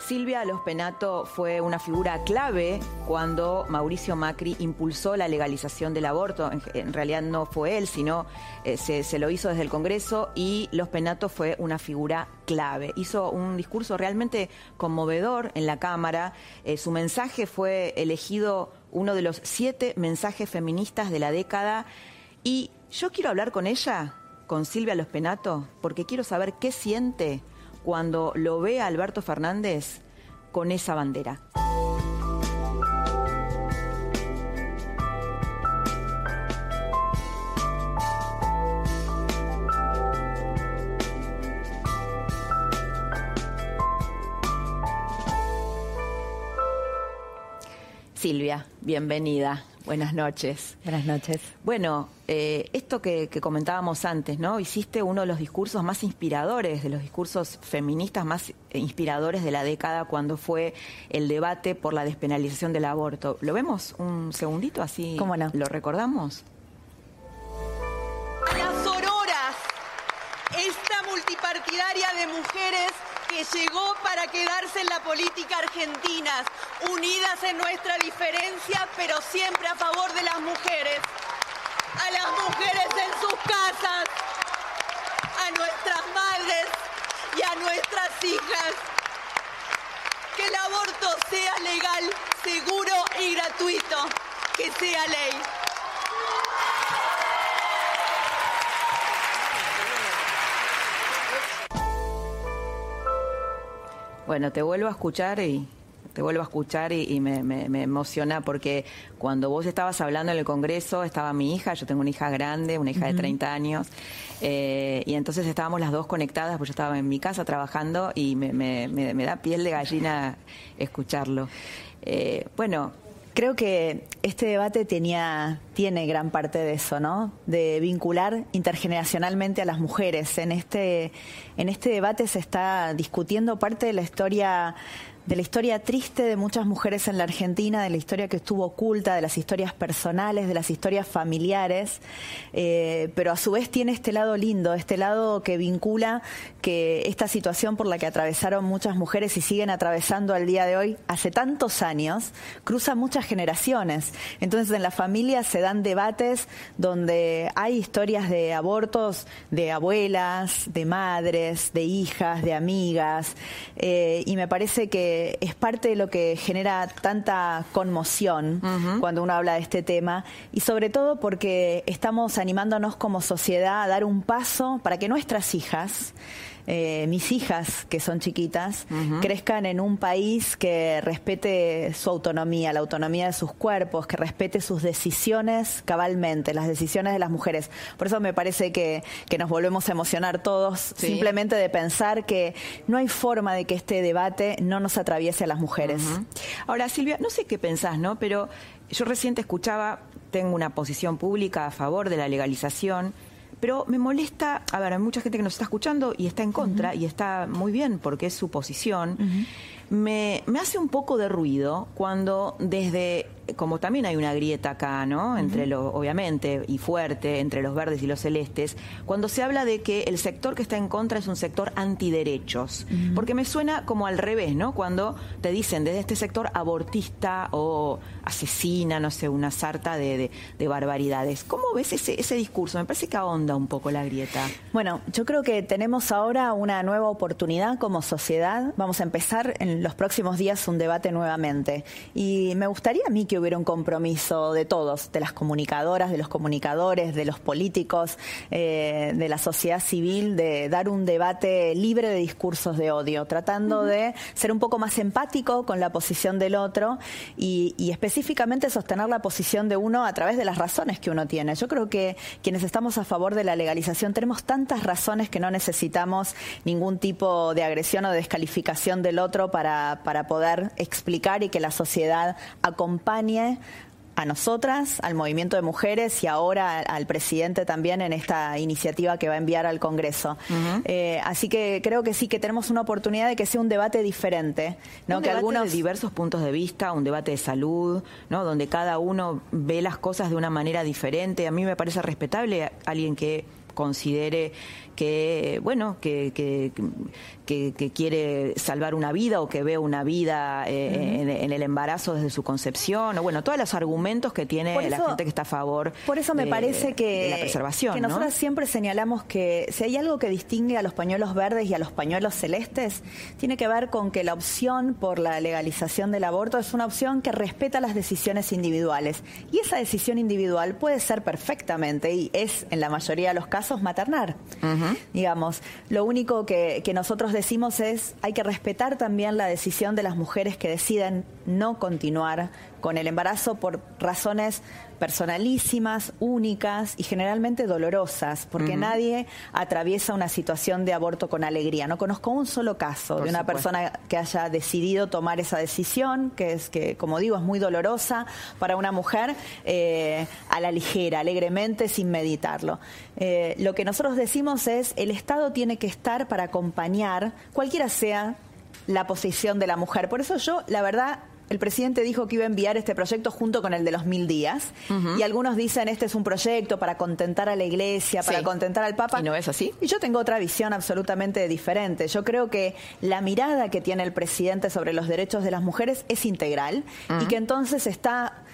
Silvia Lospennato fue una figura clave cuando Mauricio Macri impulsó la legalización del aborto. En, en realidad no fue él, sino eh, se, se lo hizo desde el Congreso y Lospennato fue una figura clave. Hizo un discurso realmente conmovedor en la Cámara. Eh, su mensaje fue elegido uno de los siete mensajes feministas de la década. Y yo quiero hablar con ella, con Silvia Lospennato, porque quiero saber qué siente cuando lo ve a Alberto Fernández con esa bandera. Silvia, bienvenida. Buenas noches. Buenas noches. Bueno, eh, esto que, que comentábamos antes, ¿no? Hiciste uno de los discursos más inspiradores, de los discursos feministas más inspiradores de la década cuando fue el debate por la despenalización del aborto. ¿Lo vemos un segundito así? ¿Cómo no? ¿Lo recordamos? Las Auroras, esta multipartidaria de mujeres que llegó para quedarse en la política argentina, unidas en nuestra diferencia, pero siempre a favor de las mujeres. A las mujeres en sus casas, a nuestras madres y a nuestras hijas. Que el aborto sea legal, seguro y gratuito. Que sea ley. Bueno, te vuelvo a escuchar y te vuelvo a escuchar y, y me, me, me emociona porque cuando vos estabas hablando en el Congreso estaba mi hija, yo tengo una hija grande, una hija uh-huh. de treinta años, eh, y entonces estábamos las dos conectadas, pues yo estaba en mi casa trabajando y me, me, me, me da piel de gallina escucharlo. Eh, bueno, creo que este debate tenía, tiene gran parte de eso, ¿no? De vincular intergeneracionalmente a las mujeres. En este, en este debate se está discutiendo parte de la historia, de la historia triste de muchas mujeres en la Argentina, de la historia que estuvo oculta, de las historias personales, de las historias familiares, eh, pero a su vez tiene este lado lindo, este lado que vincula que esta situación por la que atravesaron muchas mujeres y siguen atravesando al día de hoy, hace tantos años, cruza muchas generaciones. Entonces en la familia se dan debates donde hay historias de abortos de abuelas, de madres, de hijas, de amigas, eh, y me parece que es parte de lo que genera tanta conmoción uh-huh. cuando uno habla de este tema, y sobre todo porque estamos animándonos como sociedad a dar un paso para que nuestras hijas, Eh, mis hijas, que son chiquitas, uh-huh. crezcan en un país que respete su autonomía, la autonomía de sus cuerpos, que respete sus decisiones cabalmente, las decisiones de las mujeres. Por eso me parece que, que nos volvemos a emocionar todos, sí. simplemente de pensar que no hay forma de que este debate no nos atraviese a las mujeres. Uh-huh. Ahora, Silvia, no sé qué pensás, ¿no? Pero yo recién te escuchaba, tengo una posición pública a favor de la legalización, pero me molesta, a ver, hay mucha gente que nos está escuchando y está en contra, uh-huh. y está muy bien porque es su posición. Uh-huh. Me, me hace un poco de ruido cuando desde, como también hay una grieta acá, ¿no? Uh-huh. Entre los, obviamente, y fuerte, entre los verdes y los celestes, cuando se habla de que el sector que está en contra es un sector antiderechos. Uh-huh. Porque me suena como al revés, ¿no? Cuando te dicen desde este sector abortista o asesina, no sé, una sarta de, de, de barbaridades. ¿Cómo ves ese, ese discurso? Me parece que ahonda un poco la grieta. Bueno, yo creo que tenemos ahora una nueva oportunidad como sociedad. Vamos a empezar en los próximos días un debate nuevamente. Y me gustaría a mí que hubiera un compromiso de todos, de las comunicadoras, de los comunicadores, de los políticos, eh, de la sociedad civil, de dar un debate libre de discursos de odio, tratando uh-huh. de ser un poco más empático con la posición del otro y, y específicamente sostener la posición de uno a través de las razones que uno tiene. Yo creo que quienes estamos a favor de la legalización tenemos tantas razones que no necesitamos ningún tipo de agresión o de descalificación del otro para, para poder explicar y que la sociedad acompañe a nosotras, al movimiento de mujeres y ahora al presidente también en esta iniciativa que va a enviar al Congreso. Uh-huh. Eh, así que creo que sí que tenemos una oportunidad de que sea un debate diferente, ¿no? Un que debate algunos... de diversos puntos de vista, un debate de salud, ¿no? Donde cada uno ve las cosas de una manera diferente. A mí me parece respetable alguien que considere que, bueno, que, que, que, que quiere salvar una vida o que ve una vida eh, uh-huh. en, en el embarazo desde su concepción, o bueno, todos los argumentos que tiene eso, la gente que está a favor. Por eso me de, parece que, de la preservación, que ¿no? Nosotros siempre señalamos que si hay algo que distingue a los pañuelos verdes y a los pañuelos celestes, tiene que ver con que la opción por la legalización del aborto es una opción que respeta las decisiones individuales. Y esa decisión individual puede ser perfectamente, y es en la mayoría de los casos, casos maternar. Uh-huh. Digamos, lo único que, que nosotros decimos es hay que respetar también la decisión de las mujeres que deciden no continuar con el embarazo por razones personalísimas, únicas y generalmente dolorosas, porque uh-huh. nadie atraviesa una situación de aborto con alegría. No conozco un solo caso por de una supuesto. persona que haya decidido tomar esa decisión, que es que, como digo, es muy dolorosa para una mujer, eh, a la ligera, alegremente, sin meditarlo. Eh, lo que nosotros decimos es el Estado tiene que estar para acompañar, cualquiera sea la posición de la mujer. Por eso yo, la verdad... El presidente dijo que iba a enviar este proyecto junto con el de los mil días. Uh-huh. Y algunos dicen, este es un proyecto para contentar a la Iglesia, para sí. contentar al Papa. ¿Y no es así? Y yo tengo otra visión absolutamente diferente. Yo creo que la mirada que tiene el presidente sobre los derechos de las mujeres es integral. Uh-huh. Y que entonces está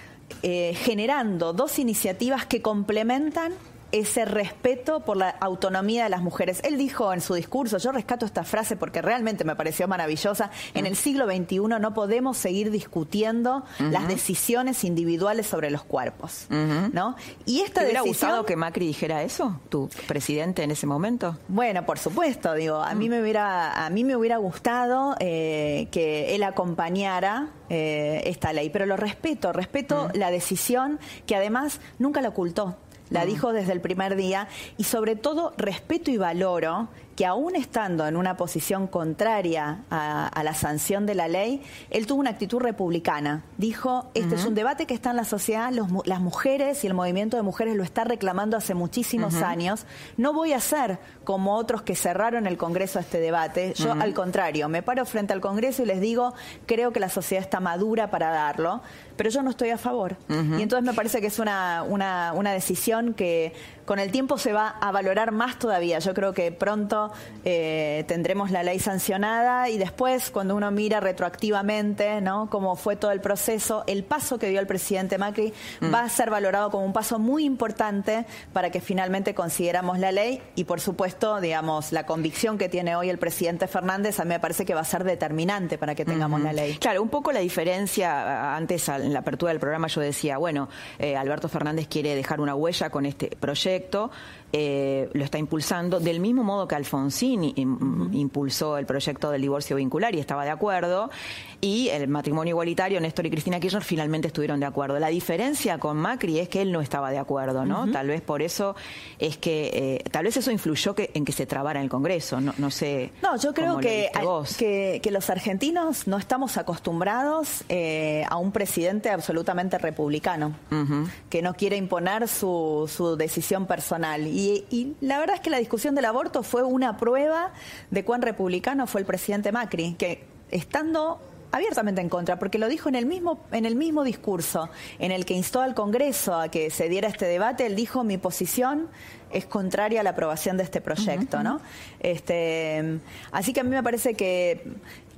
eh, generando dos iniciativas que complementan ese respeto por la autonomía de las mujeres. Él dijo en su discurso, yo rescato esta frase porque realmente me pareció maravillosa, en el siglo veintiuno no podemos seguir discutiendo uh-huh. las decisiones individuales sobre los cuerpos. Uh-huh. ¿No? Y esta ¿Te hubiera decisión... gustado que Macri dijera eso, tu presidente en ese momento? Bueno, por supuesto, digo, a uh-huh. mí me hubiera, a mí me hubiera gustado eh, que él acompañara eh, esta ley, pero lo respeto, respeto uh-huh. la decisión que además nunca la ocultó. La dijo desde el primer día y sobre todo respeto y valoro que aún estando en una posición contraria a, a la sanción de la ley, él tuvo una actitud republicana. Dijo, este uh-huh. es un debate que está en la sociedad, los, las mujeres y el movimiento de mujeres lo está reclamando hace muchísimos uh-huh. años. No voy a ser como otros que cerraron el Congreso a este debate. Yo, uh-huh. al contrario, me paro frente al Congreso y les digo, creo que la sociedad está madura para darlo, pero yo no estoy a favor. Uh-huh. Y entonces me parece que es una, una, una decisión que... con el tiempo se va a valorar más todavía. Yo creo que pronto eh, tendremos la ley sancionada y después, cuando uno mira retroactivamente, ¿no?, cómo fue todo el proceso, el paso que dio el presidente Macri mm. va a ser valorado como un paso muy importante para que finalmente consideramos la ley y, por supuesto, digamos, la convicción que tiene hoy el presidente Fernández a mí me parece que va a ser determinante para que tengamos mm. la ley. Claro, un poco la diferencia, antes en la apertura del programa yo decía, bueno, eh, Alberto Fernández quiere dejar una huella con este proyecto, Eh, lo está impulsando del mismo modo que Alfonsín in, uh-huh. impulsó el proyecto del divorcio vincular y estaba de acuerdo, y el matrimonio igualitario, Néstor y Cristina Kirchner finalmente estuvieron de acuerdo. La diferencia con Macri es que él no estaba de acuerdo, ¿no? Uh-huh. Tal vez por eso es que, eh, tal vez eso influyó que, en que se trabara el Congreso, no, no sé. No, yo creo que, al, que, que los argentinos no estamos acostumbrados eh, a un presidente absolutamente republicano, uh-huh. que no quiere imponer su, su decisión personal. Y, y la verdad es que la discusión del aborto fue una prueba de cuán republicano fue el presidente Macri, que estando abiertamente en contra, porque lo dijo en el mismo en el mismo discurso en el que instó al Congreso a que se diera este debate, él dijo, mi posición es contraria a la aprobación de este proyecto, uh-huh. ¿no? Este, así que a mí me parece que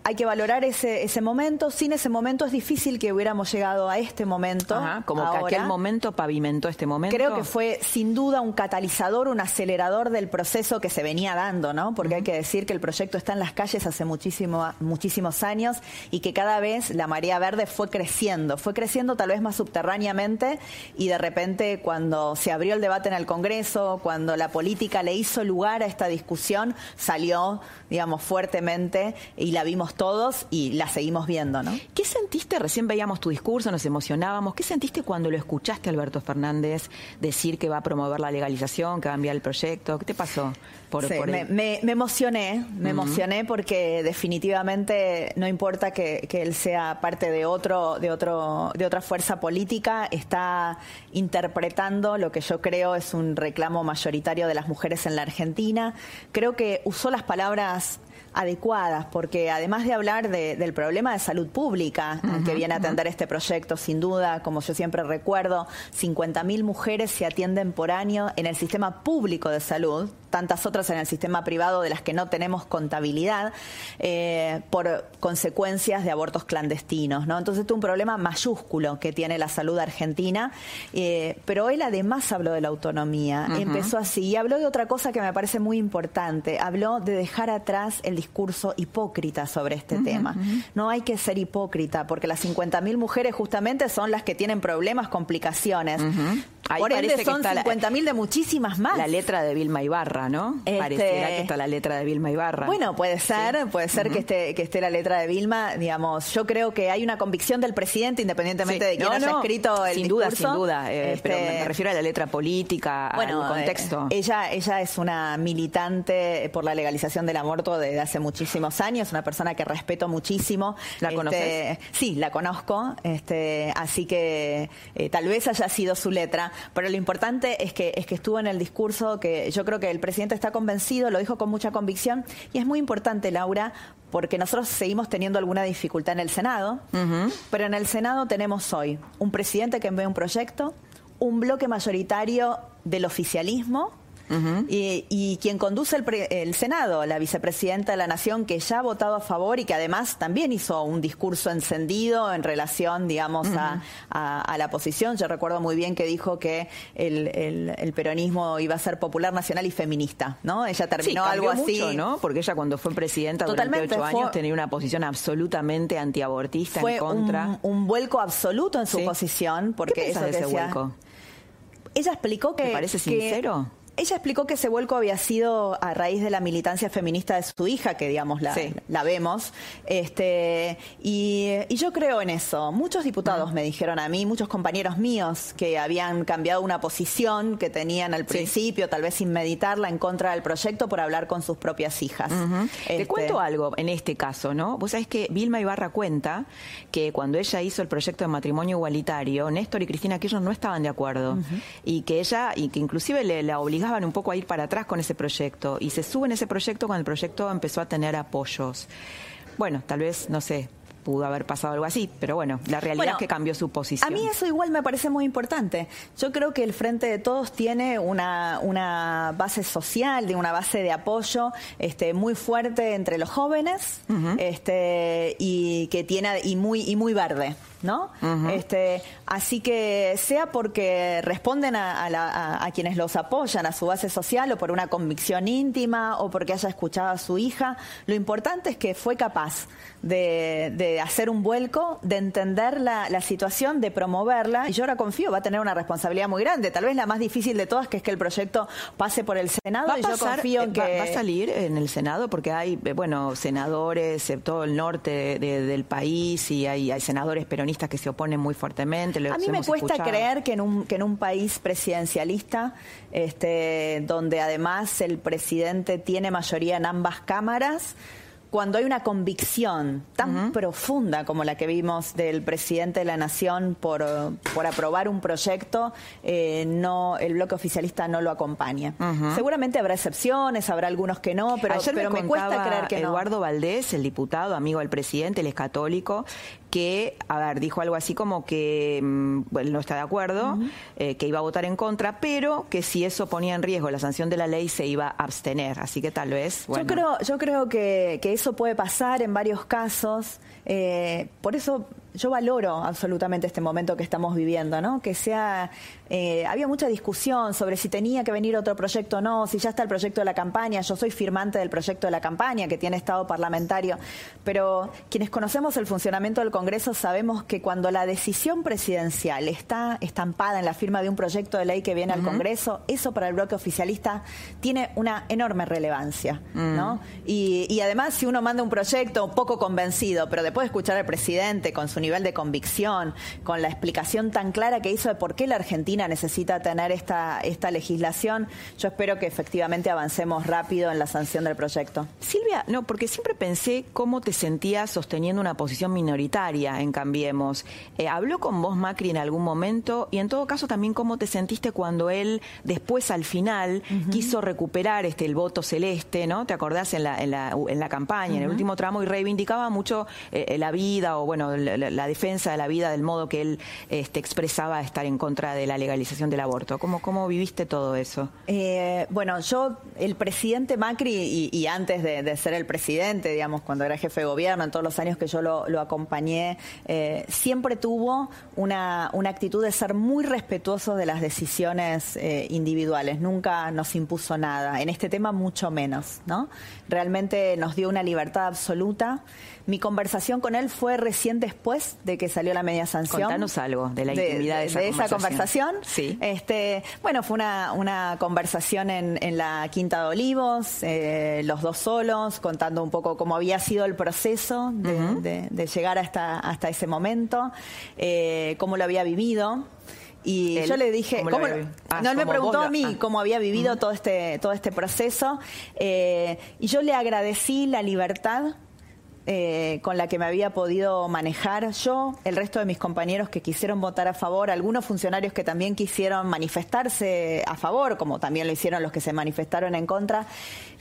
hay que valorar ese ese momento. Sin ese momento es difícil que hubiéramos llegado a este momento. Ajá, como ahora, que aquel momento pavimentó este momento. Creo que fue sin duda un catalizador, un acelerador del proceso que se venía dando, ¿no? Porque uh-huh. hay que decir que el proyecto está en las calles hace muchísimo, muchísimos años y que cada vez la marea verde fue creciendo. Fue creciendo tal vez más subterráneamente y de repente cuando se abrió el debate en el Congreso, cuando la política le hizo lugar a esta discusión, salió, digamos, fuertemente y la vimos todos y la seguimos viendo, ¿no? ¿Qué sentiste? Recién veíamos tu discurso, nos emocionábamos. ¿Qué sentiste cuando lo escuchaste a Alberto Fernández decir que va a promover la legalización, que va a enviar el proyecto? ¿Qué te pasó? Por, sí, por me, me, me emocioné, me uh-huh. emocioné porque definitivamente no importa que, que él sea parte de otro, de otro, de otra fuerza política, está interpretando lo que yo creo es un reclamo mayoritario de las mujeres en la Argentina. Creo que usó las palabras adecuadas, porque además de hablar de, del problema de salud pública uh-huh, que viene a atender uh-huh. este proyecto, sin duda, como yo siempre recuerdo, cincuenta mil mujeres se atienden por año en el sistema público de salud, tantas otras en el sistema privado de las que no tenemos contabilidad, eh, por consecuencias de abortos clandestinos, ¿no? Entonces es un problema mayúsculo que tiene la salud argentina, eh, pero él además habló de la autonomía, uh-huh. empezó así, y habló de otra cosa que me parece muy importante, habló de dejar atrás el discurso hipócrita sobre este uh-huh, tema. Uh-huh. No hay que ser hipócrita, porque las cincuenta mil mujeres justamente son las que tienen problemas, complicaciones. Uh-huh. Ahí por ende son cincuenta mil de muchísimas más. La letra de Vilma Ibarra, ¿no? Este... Parecerá que está la letra de Vilma Ibarra. Bueno, puede ser, sí. puede ser uh-huh. que esté que esté la letra de Vilma. Digamos, yo creo que hay una convicción del presidente, independientemente sí. de quién no, haya no. escrito el sin discurso. Sin duda, sin duda. Eh, este... Pero me refiero a la letra política, bueno, al contexto. Eh, ella, ella es una militante por la legalización del aborto desde hace muchísimos años, una persona que respeto muchísimo. ¿La este... conoces? Sí, la conozco. Este, así que eh, tal vez haya sido su letra. Pero lo importante es que, es que estuvo en el discurso, que yo creo que el presidente está convencido, lo dijo con mucha convicción, y es muy importante, Laura, porque nosotros seguimos teniendo alguna dificultad en el Senado, uh-huh. pero en el Senado tenemos hoy un presidente que envía un proyecto, un bloque mayoritario del oficialismo, Uh-huh. Y, y quien conduce el, pre, el Senado, la vicepresidenta de la Nación, que ya ha votado a favor y que además también hizo un discurso encendido en relación, digamos, uh-huh. a, a, a la posición. Yo recuerdo muy bien que dijo que el, el, el peronismo iba a ser popular, nacional y feminista, ¿no? Ella terminó sí, algo así. Mucho, ¿no? Porque ella cuando fue presidenta Totalmente, durante ocho fue, años tenía una posición absolutamente antiabortista, en contra. Fue un, un vuelco absoluto en su sí. posición. Porque ¿Qué piensas de ese decía, vuelco? Ella explicó que... ¿Te parece sincero? Que, Ella explicó que ese vuelco había sido a raíz de la militancia feminista de su hija, que digamos la, sí. la vemos, este, y, y yo creo en eso. Muchos diputados uh-huh. me dijeron a mí, muchos compañeros míos que habían cambiado una posición que tenían al principio, sí. tal vez sin meditarla, en contra del proyecto por hablar con sus propias hijas. Uh-huh. Este... Te cuento algo en este caso, ¿no? Vos sabés que Vilma Ibarra cuenta que cuando ella hizo el proyecto de matrimonio igualitario, Néstor y Cristina Kirchner no estaban de acuerdo, uh-huh. y que ella, y que inclusive le, la obligó llegaban un poco a ir para atrás con ese proyecto y se suben ese proyecto cuando el proyecto empezó a tener apoyos. Bueno, tal vez, no sé, pudo haber pasado algo así, pero bueno, la realidad bueno, es que cambió su posición. A mí eso igual me parece muy importante. Yo creo que el Frente de Todos tiene una, una base social, de una base de apoyo este, muy fuerte entre los jóvenes uh-huh. este, y que tiene y muy y muy verde. ¿No? Uh-huh. Este, así que sea porque responden a, a, la, a, a quienes los apoyan, a su base social, o por una convicción íntima, o porque haya escuchado a su hija, lo importante es que fue capaz de, de hacer un vuelco, de entender la, la situación, de promoverla, y yo ahora confío, va a tener una responsabilidad muy grande, tal vez la más difícil de todas, que es que el proyecto pase por el Senado, va a pasar, y yo confío en que... Va, va a salir en el Senado, porque hay, bueno, senadores de todo el norte de, de, del país, y hay, hay senadores peronistas que se oponen muy fuertemente. A mí me cuesta escuchado. creer que en un que en un país presidencialista, este, donde además el presidente tiene mayoría en ambas cámaras, cuando hay una convicción tan uh-huh. profunda como la que vimos del presidente de la Nación por, por aprobar un proyecto, eh, no el bloque oficialista no lo acompaña. Uh-huh. Seguramente habrá excepciones, habrá algunos que no, pero, Ayer pero me, me cuesta creer que no. Eduardo Valdés, el diputado, amigo del presidente, él es católico, que, a ver, dijo algo así como que bueno, no está de acuerdo, uh-huh. eh, que iba a votar en contra, pero que si eso ponía en riesgo la sanción de la ley, se iba a abstener. Así que tal vez... Bueno. Yo creo, yo creo que, que eso puede pasar en varios casos. Eh, por eso... Yo valoro absolutamente este momento que estamos viviendo, ¿no? Que sea... Eh, había mucha discusión sobre si tenía que venir otro proyecto o no, si ya está el proyecto de la campaña. Yo soy firmante del proyecto de la campaña, que tiene estado parlamentario. Pero quienes conocemos el funcionamiento del Congreso sabemos que cuando la decisión presidencial está estampada en la firma de un proyecto de ley que viene uh-huh. al Congreso, eso para el bloque oficialista tiene una enorme relevancia, uh-huh. ¿no? Y, y además, si uno manda un proyecto poco convencido, pero después de escuchar al presidente con su nivel de convicción, con la explicación tan clara que hizo de por qué la Argentina necesita tener esta, esta legislación, yo espero que efectivamente avancemos rápido en la sanción del proyecto. Silvia, no, porque siempre pensé cómo te sentías sosteniendo una posición minoritaria en Cambiemos. Eh, ¿habló con vos Macri en algún momento? Y en todo caso también cómo te sentiste cuando él después al final uh-huh. quiso recuperar este el voto celeste, ¿no? ¿Te acordás en la, en la, en la campaña, uh-huh. en el último tramo, y reivindicaba mucho eh, la vida o bueno, la, la defensa de la vida, del modo que él este, expresaba estar en contra de la legalización del aborto? ¿Cómo, cómo viviste todo eso? Eh, bueno, yo, el presidente Macri, y, y antes de, de ser el presidente, digamos, cuando era jefe de gobierno, en todos los años que yo lo, lo acompañé, eh, siempre tuvo una, una actitud de ser muy respetuoso de las decisiones eh, individuales. Nunca nos impuso nada. En este tema, mucho menos, ¿no? Realmente nos dio una libertad absoluta. Mi conversación con él fue recién después después de que salió la media sanción. Contanos algo de la intimidad de, de, de, de esa conversación. Sí. Este, bueno, fue una, una conversación en, en la Quinta de Olivos, eh, los dos solos, contando un poco cómo había sido el proceso de, uh-huh. de, de llegar hasta, hasta ese momento, eh, cómo lo había vivido. Y él, yo le dije, ¿cómo ¿cómo, ah, no él me preguntó a mí ah. cómo había vivido uh-huh. todo este todo este proceso, eh, y yo le agradecí la libertad eh, con la que me había podido manejar yo, el resto de mis compañeros que quisieron votar a favor, algunos funcionarios que también quisieron manifestarse a favor, como también lo hicieron los que se manifestaron en contra.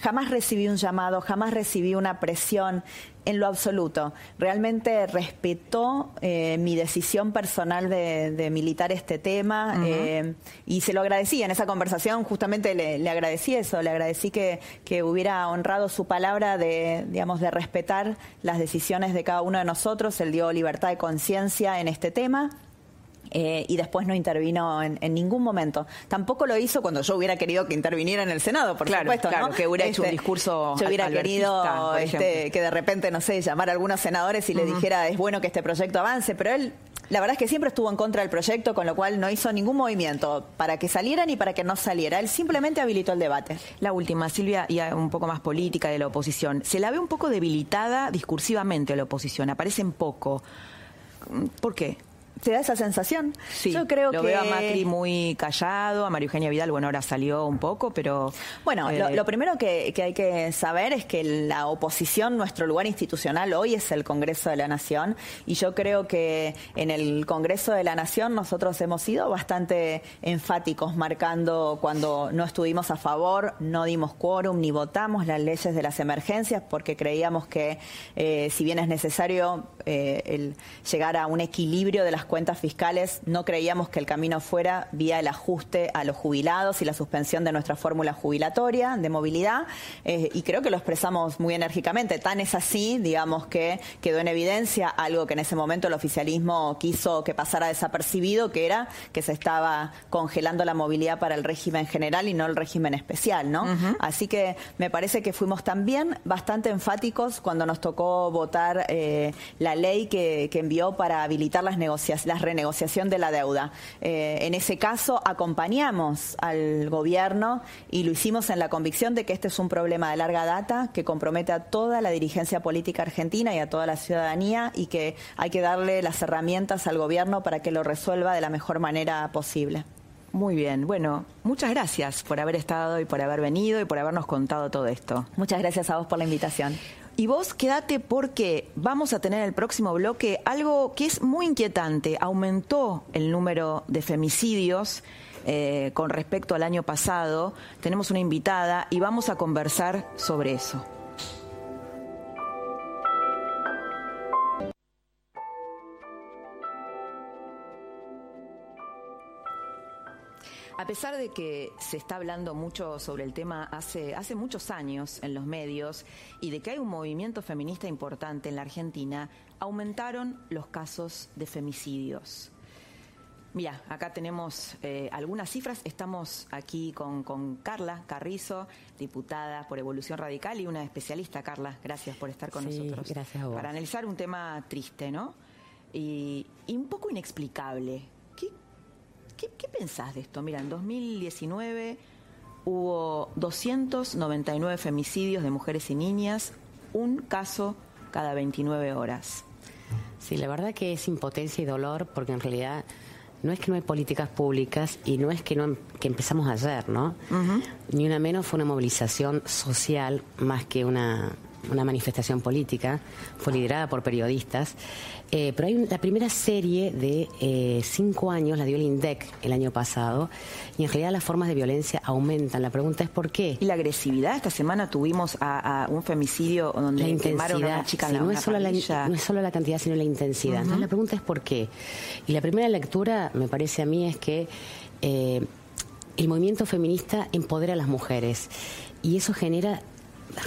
Jamás recibí un llamado, jamás recibí una presión. En lo absoluto. Realmente respetó eh, mi decisión personal de, de militar este tema, uh-huh. eh, y se lo agradecí. En esa conversación justamente le, le agradecí eso, le agradecí que, que hubiera honrado su palabra de, digamos, de respetar las decisiones de cada uno de nosotros. Él dio libertad de conciencia en este tema. Eh, y después no intervino en, en ningún momento. Tampoco lo hizo cuando yo hubiera querido que interviniera en el Senado, por claro, supuesto, claro, ¿no? Que hubiera este, hecho un discurso yo hubiera querido este, que de repente, no sé, llamar a algunos senadores y uh-huh. le dijera, es bueno que este proyecto avance, pero él, la verdad es que siempre estuvo en contra del proyecto, con lo cual no hizo ningún movimiento para que saliera ni para que no saliera. Él simplemente habilitó el debate. La última, Silvia, y un poco más política de la oposición. Se la ve un poco debilitada discursivamente a la oposición, aparecen poco. ¿Por qué? ¿Te da esa sensación? Sí, yo creo lo que... veo a Macri muy callado, a María Eugenia Vidal, bueno, ahora salió un poco, pero... Bueno, eh... lo, lo primero que, que hay que saber es que la oposición, nuestro lugar institucional hoy es el Congreso de la Nación, y yo creo que en el Congreso de la Nación nosotros hemos sido bastante enfáticos, marcando cuando no estuvimos a favor, no dimos quórum, ni votamos las leyes de las emergencias, porque creíamos que, eh, si bien es necesario eh, el llegar a un equilibrio de las cuentas fiscales, no creíamos que el camino fuera vía el ajuste a los jubilados y la suspensión de nuestra fórmula jubilatoria de movilidad, eh, y creo que lo expresamos muy enérgicamente. Tan es así, digamos, que quedó en evidencia algo que en ese momento el oficialismo quiso que pasara desapercibido, que era que se estaba congelando la movilidad para el régimen general y no el régimen especial, ¿no? Uh-huh. Así que me parece que fuimos también bastante enfáticos cuando nos tocó votar eh, la ley que, que envió para habilitar las negociaciones la renegociación de la deuda. Eh, en ese caso, acompañamos al gobierno y lo hicimos en la convicción de que este es un problema de larga data que compromete a toda la dirigencia política argentina y a toda la ciudadanía, y que hay que darle las herramientas al gobierno para que lo resuelva de la mejor manera posible. Muy bien. Bueno, muchas gracias por haber estado y por haber venido y por habernos contado todo esto. Muchas gracias a vos por la invitación. Y vos quédate, porque vamos a tener en el próximo bloque algo que es muy inquietante. Aumentó el número de femicidios eh, con respecto al año pasado. Tenemos una invitada y vamos a conversar sobre eso. A pesar de que se está hablando mucho sobre el tema hace, hace muchos años en los medios, y de que hay un movimiento feminista importante en la Argentina, aumentaron los casos de femicidios. Mirá, acá tenemos eh, algunas cifras. Estamos aquí con, con Carla Carrizo, diputada por Evolución Radical y una especialista. Carla, gracias por estar con sí, nosotros. Gracias a vos. Para analizar un tema triste, ¿no? Y, y un poco inexplicable. ¿Qué? ¿Qué, ¿Qué pensás de esto? Mira, en dos mil diecinueve hubo doscientos noventa y nueve femicidios de mujeres y niñas, un caso cada veintinueve horas. Sí, la verdad que es impotencia y dolor, porque en realidad no es que no hay políticas públicas y no es que no que empezamos ayer, ¿no? Uh-huh. Ni una menos fue una movilización social más que una... una manifestación política, fue liderada por periodistas, eh, pero hay la primera serie de eh, cinco años la dio el INDEC el año pasado, y en realidad las formas de violencia aumentan. La pregunta es ¿por qué? Y la agresividad. Esta semana tuvimos a, a un femicidio donde la quemaron a una chica en sí, la no es solo la, no es solo la cantidad, sino la intensidad. Uh-huh. Entonces la pregunta es ¿por qué? Y la primera lectura, me parece a mí, es que eh, el movimiento feminista empodera a las mujeres, y eso genera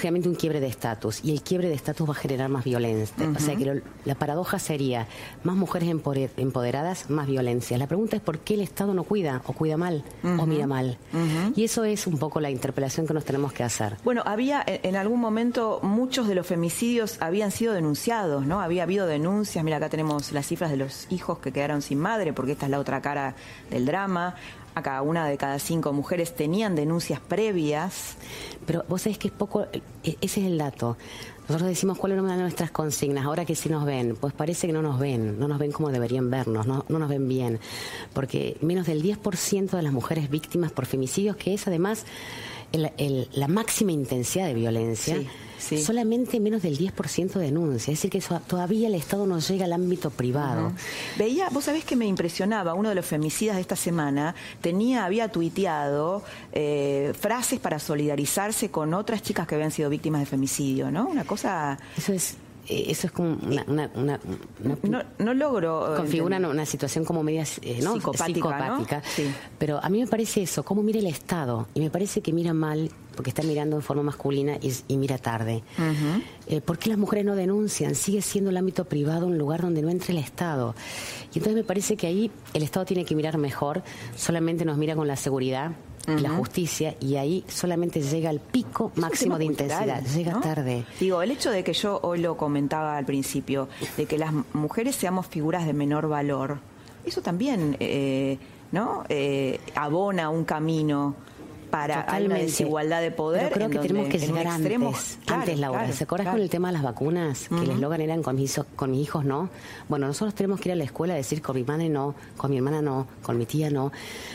realmente un quiebre de estatus, y el quiebre de estatus va a generar más violencia. Uh-huh. O sea que lo, la paradoja sería más mujeres empoderadas, más violencia. La pregunta es por qué el Estado no cuida, o cuida mal, uh-huh. o mira mal. Uh-huh. Y eso es un poco la interpelación que nos tenemos que hacer. Bueno, había en algún momento muchos de los femicidios habían sido denunciados, ¿no? Había habido denuncias, mira, acá tenemos las cifras de los hijos que quedaron sin madre, porque esta es la otra cara del drama. Acá una de cada cinco mujeres tenían denuncias previas. Pero vos sabés que es poco, ese es el dato. Nosotros decimos cuáles eran nuestras consignas, ahora que sí nos ven, pues parece que no nos ven, no nos ven como deberían vernos, no, no nos ven bien, porque menos del diez por ciento de las mujeres víctimas por femicidios, que es además el, el, la máxima intensidad de violencia, sí, sí. solamente menos del diez por ciento denuncia, es decir que eso, todavía el Estado no llega al ámbito privado. Uh-huh. Veía, vos sabés que me impresionaba, uno de los femicidas de esta semana tenía, había tuiteado eh, frases para solidarizarse con otras chicas que habían sido víctimas de femicidio, ¿no? Una cosa... Eso es, eso es como una... una, una, una no, no logro... Configura entender. Una situación como media eh, ¿no? psicopática, psicopática ¿no? Sí. Pero a mí me parece eso, cómo mira el Estado. Y me parece que mira mal, porque está mirando en forma masculina y, y mira tarde. Uh-huh. eh, ¿Por qué las mujeres no denuncian? Sigue siendo el ámbito privado un lugar donde no entra el Estado. Y entonces me parece que ahí el Estado tiene que mirar mejor. Solamente nos mira con la seguridad, uh-huh. la justicia, y ahí solamente llega al pico es máximo de cultural, intensidad, llega ¿no? tarde. Digo, el hecho de que yo hoy lo comentaba al principio, de que las mujeres seamos figuras de menor valor, eso también eh, ¿no? eh, abona un camino para Totalmente. Una desigualdad de poder. Yo creo que tenemos que llegar antes, extremo, claro, antes Laura. Claro, ¿Se acordás claro. con el tema de las vacunas? Uh-huh. Que el eslogan eran con mis, con mis hijos no. Bueno, nosotros tenemos que ir a la escuela a decir con mi madre no, con mi hermana no, con mi tía no,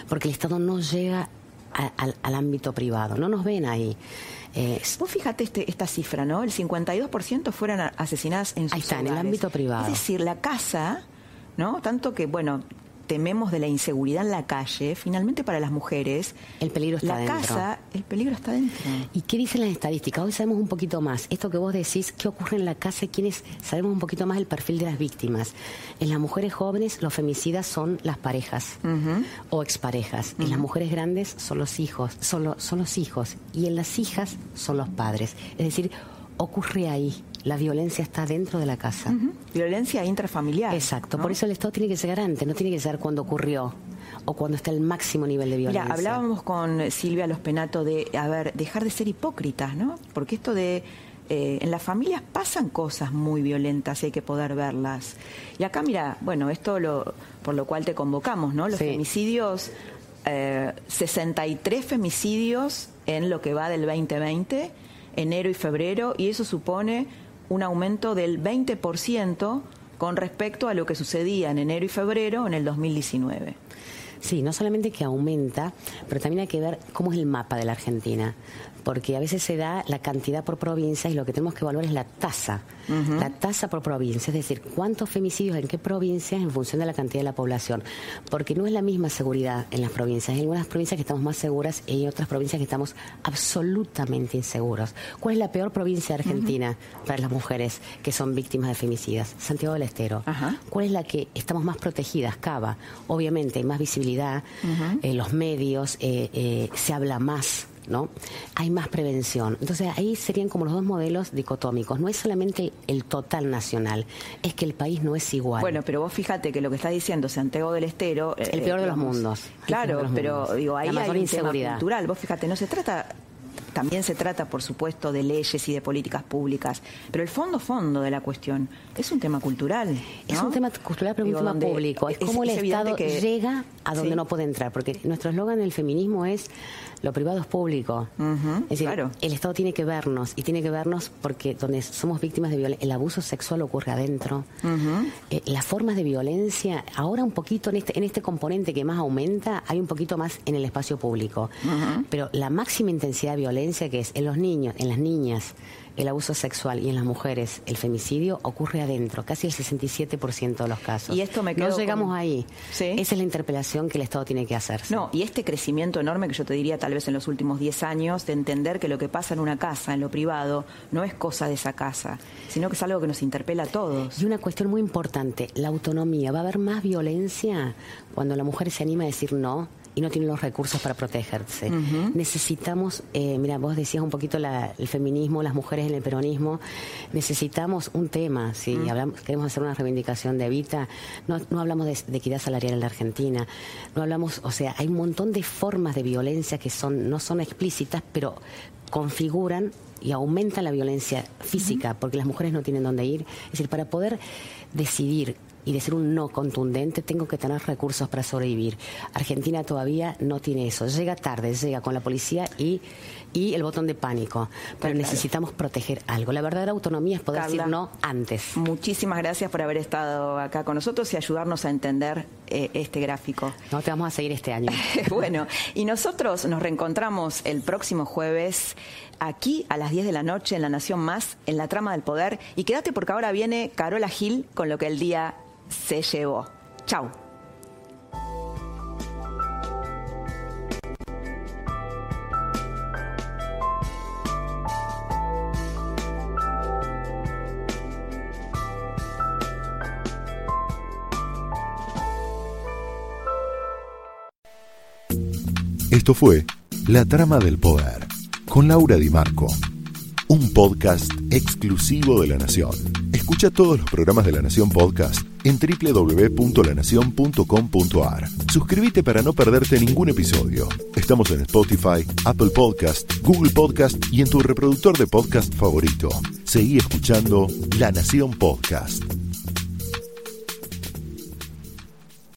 porque el Estado no llega a, al, al ámbito privado, no nos ven ahí. Eh, Vos fíjate este, esta cifra, ¿no? El cincuenta y dos por ciento fueron asesinadas en sus Ahí está, hogares. En el ámbito privado. Es decir, la casa, ¿no? Tanto que, bueno... tememos de la inseguridad en la calle, finalmente para las mujeres... El peligro está dentro. La casa, el peligro está dentro. ¿Y qué dicen las estadísticas? Hoy sabemos un poquito más. Esto que vos decís, qué ocurre en la casa y quiénes... Sabemos un poquito más el perfil de las víctimas. En las mujeres jóvenes, los femicidas son las parejas uh-huh. o exparejas. Uh-huh. En las mujeres grandes son los hijos, son, lo, son los hijos. Y en las hijas son los padres. Es decir, ocurre ahí. La violencia está dentro de la casa. Uh-huh. Violencia intrafamiliar. Exacto. ¿no? Por eso el Estado tiene que llegar antes, no tiene que llegar cuando ocurrió o cuando está el máximo nivel de violencia. Mira, hablábamos con Silvia Lospennato de, a ver, dejar de ser hipócritas, ¿no? Porque esto de... Eh, en las familias pasan cosas muy violentas y hay que poder verlas. Y acá, mira, bueno, esto lo, por lo cual te convocamos, ¿no? Los sí. femicidios, eh, sesenta y tres femicidios en lo que va del veinte veinte, enero y febrero, y eso supone... un aumento del veinte por ciento con respecto a lo que sucedía en enero y febrero en el dos mil diecinueve. Sí, no solamente que aumenta, pero también hay que ver cómo es el mapa de la Argentina, porque a veces se da la cantidad por provincia y lo que tenemos que evaluar es la tasa, uh-huh. la tasa por provincia, es decir, cuántos femicidios en qué provincias en función de la cantidad de la población, porque no es la misma seguridad en las provincias, hay algunas provincias que estamos más seguras y hay otras provincias que estamos absolutamente inseguros. ¿Cuál es la peor provincia de Argentina uh-huh. para las mujeres que son víctimas de femicidas? Santiago del Estero. Uh-huh. ¿Cuál es la que estamos más protegidas? Cava. Obviamente hay más visibilidad, uh-huh. eh, los medios, eh, eh, se habla más, ¿no? Hay más prevención. Entonces ahí serían como los dos modelos dicotómicos. No es solamente el total nacional, es que el país no es igual. Bueno, pero vos fíjate que lo que está diciendo Santiago del Estero... El peor eh, de los mundos. Claro, los pero mundos. Digo, ahí hay un tema cultural. Vos fíjate, no se trata... También se trata, por supuesto, de leyes y de políticas públicas, pero el fondo, fondo de la cuestión es un tema cultural, ¿no? Es un tema cultural, pero Digo, un tema público. Es, es cómo el Estado que... llega a donde sí. no puede entrar, porque nuestro eslogan del feminismo es lo privado es público. Uh-huh, es decir, claro. el Estado tiene que vernos, y tiene que vernos porque donde somos víctimas de violencia, el abuso sexual ocurre adentro. Uh-huh. Eh, las formas de violencia, ahora un poquito en este, en este componente que más aumenta, hay un poquito más en el espacio público. Uh-huh. Pero la máxima intensidad de violencia que es en los niños, en las niñas, el abuso sexual y en las mujeres, el femicidio, ocurre adentro, casi el sesenta y siete por ciento de los casos. Y esto me quedo No llegamos con... ahí. ¿Sí? Esa es la interpelación que el Estado tiene que hacerse. No, y este crecimiento enorme que yo te diría tal vez en los últimos diez años, de entender que lo que pasa en una casa, en lo privado, no es cosa de esa casa, sino que es algo que nos interpela a todos. Y una cuestión muy importante, la autonomía. ¿Va a haber más violencia cuando la mujer se anima a decir no? y no tienen los recursos para protegerse. Uh-huh. Necesitamos, eh, mira, vos decías un poquito la, el feminismo, las mujeres en el peronismo. Necesitamos un tema, si ¿sí? uh-huh. hablamos, queremos hacer una reivindicación de Evita, no, no hablamos de, de equidad salarial en la Argentina, no hablamos, o sea, hay un montón de formas de violencia que son no son explícitas, pero configuran y aumentan la violencia física, uh-huh. porque las mujeres no tienen dónde ir. Es decir, para poder decidir y decir un no contundente, tengo que tener recursos para sobrevivir. Argentina todavía no tiene eso. Llega tarde, llega con la policía y, y el botón de pánico. Pero claro, necesitamos proteger algo. La verdadera autonomía es poder, Carla, decir no antes. Muchísimas gracias por haber estado acá con nosotros y ayudarnos a entender eh, este gráfico. No, te vamos a seguir este año. Bueno, y nosotros nos reencontramos el próximo jueves aquí a las diez de la noche en La Nación Más, en La Trama del Poder. Y quédate porque ahora viene Carola Hill con Lo que el día se llevó. Chau. Esto fue La Trama del Poder con Laura Di Marco, un podcast exclusivo de La Nación. Escucha todos los programas de La Nación Podcast en doble u doble u doble u punto la nación punto com punto a r. Suscríbete para no perderte ningún episodio. Estamos en Spotify, Apple Podcast, Google Podcast y en tu reproductor de podcast favorito. Seguí escuchando La Nación Podcast.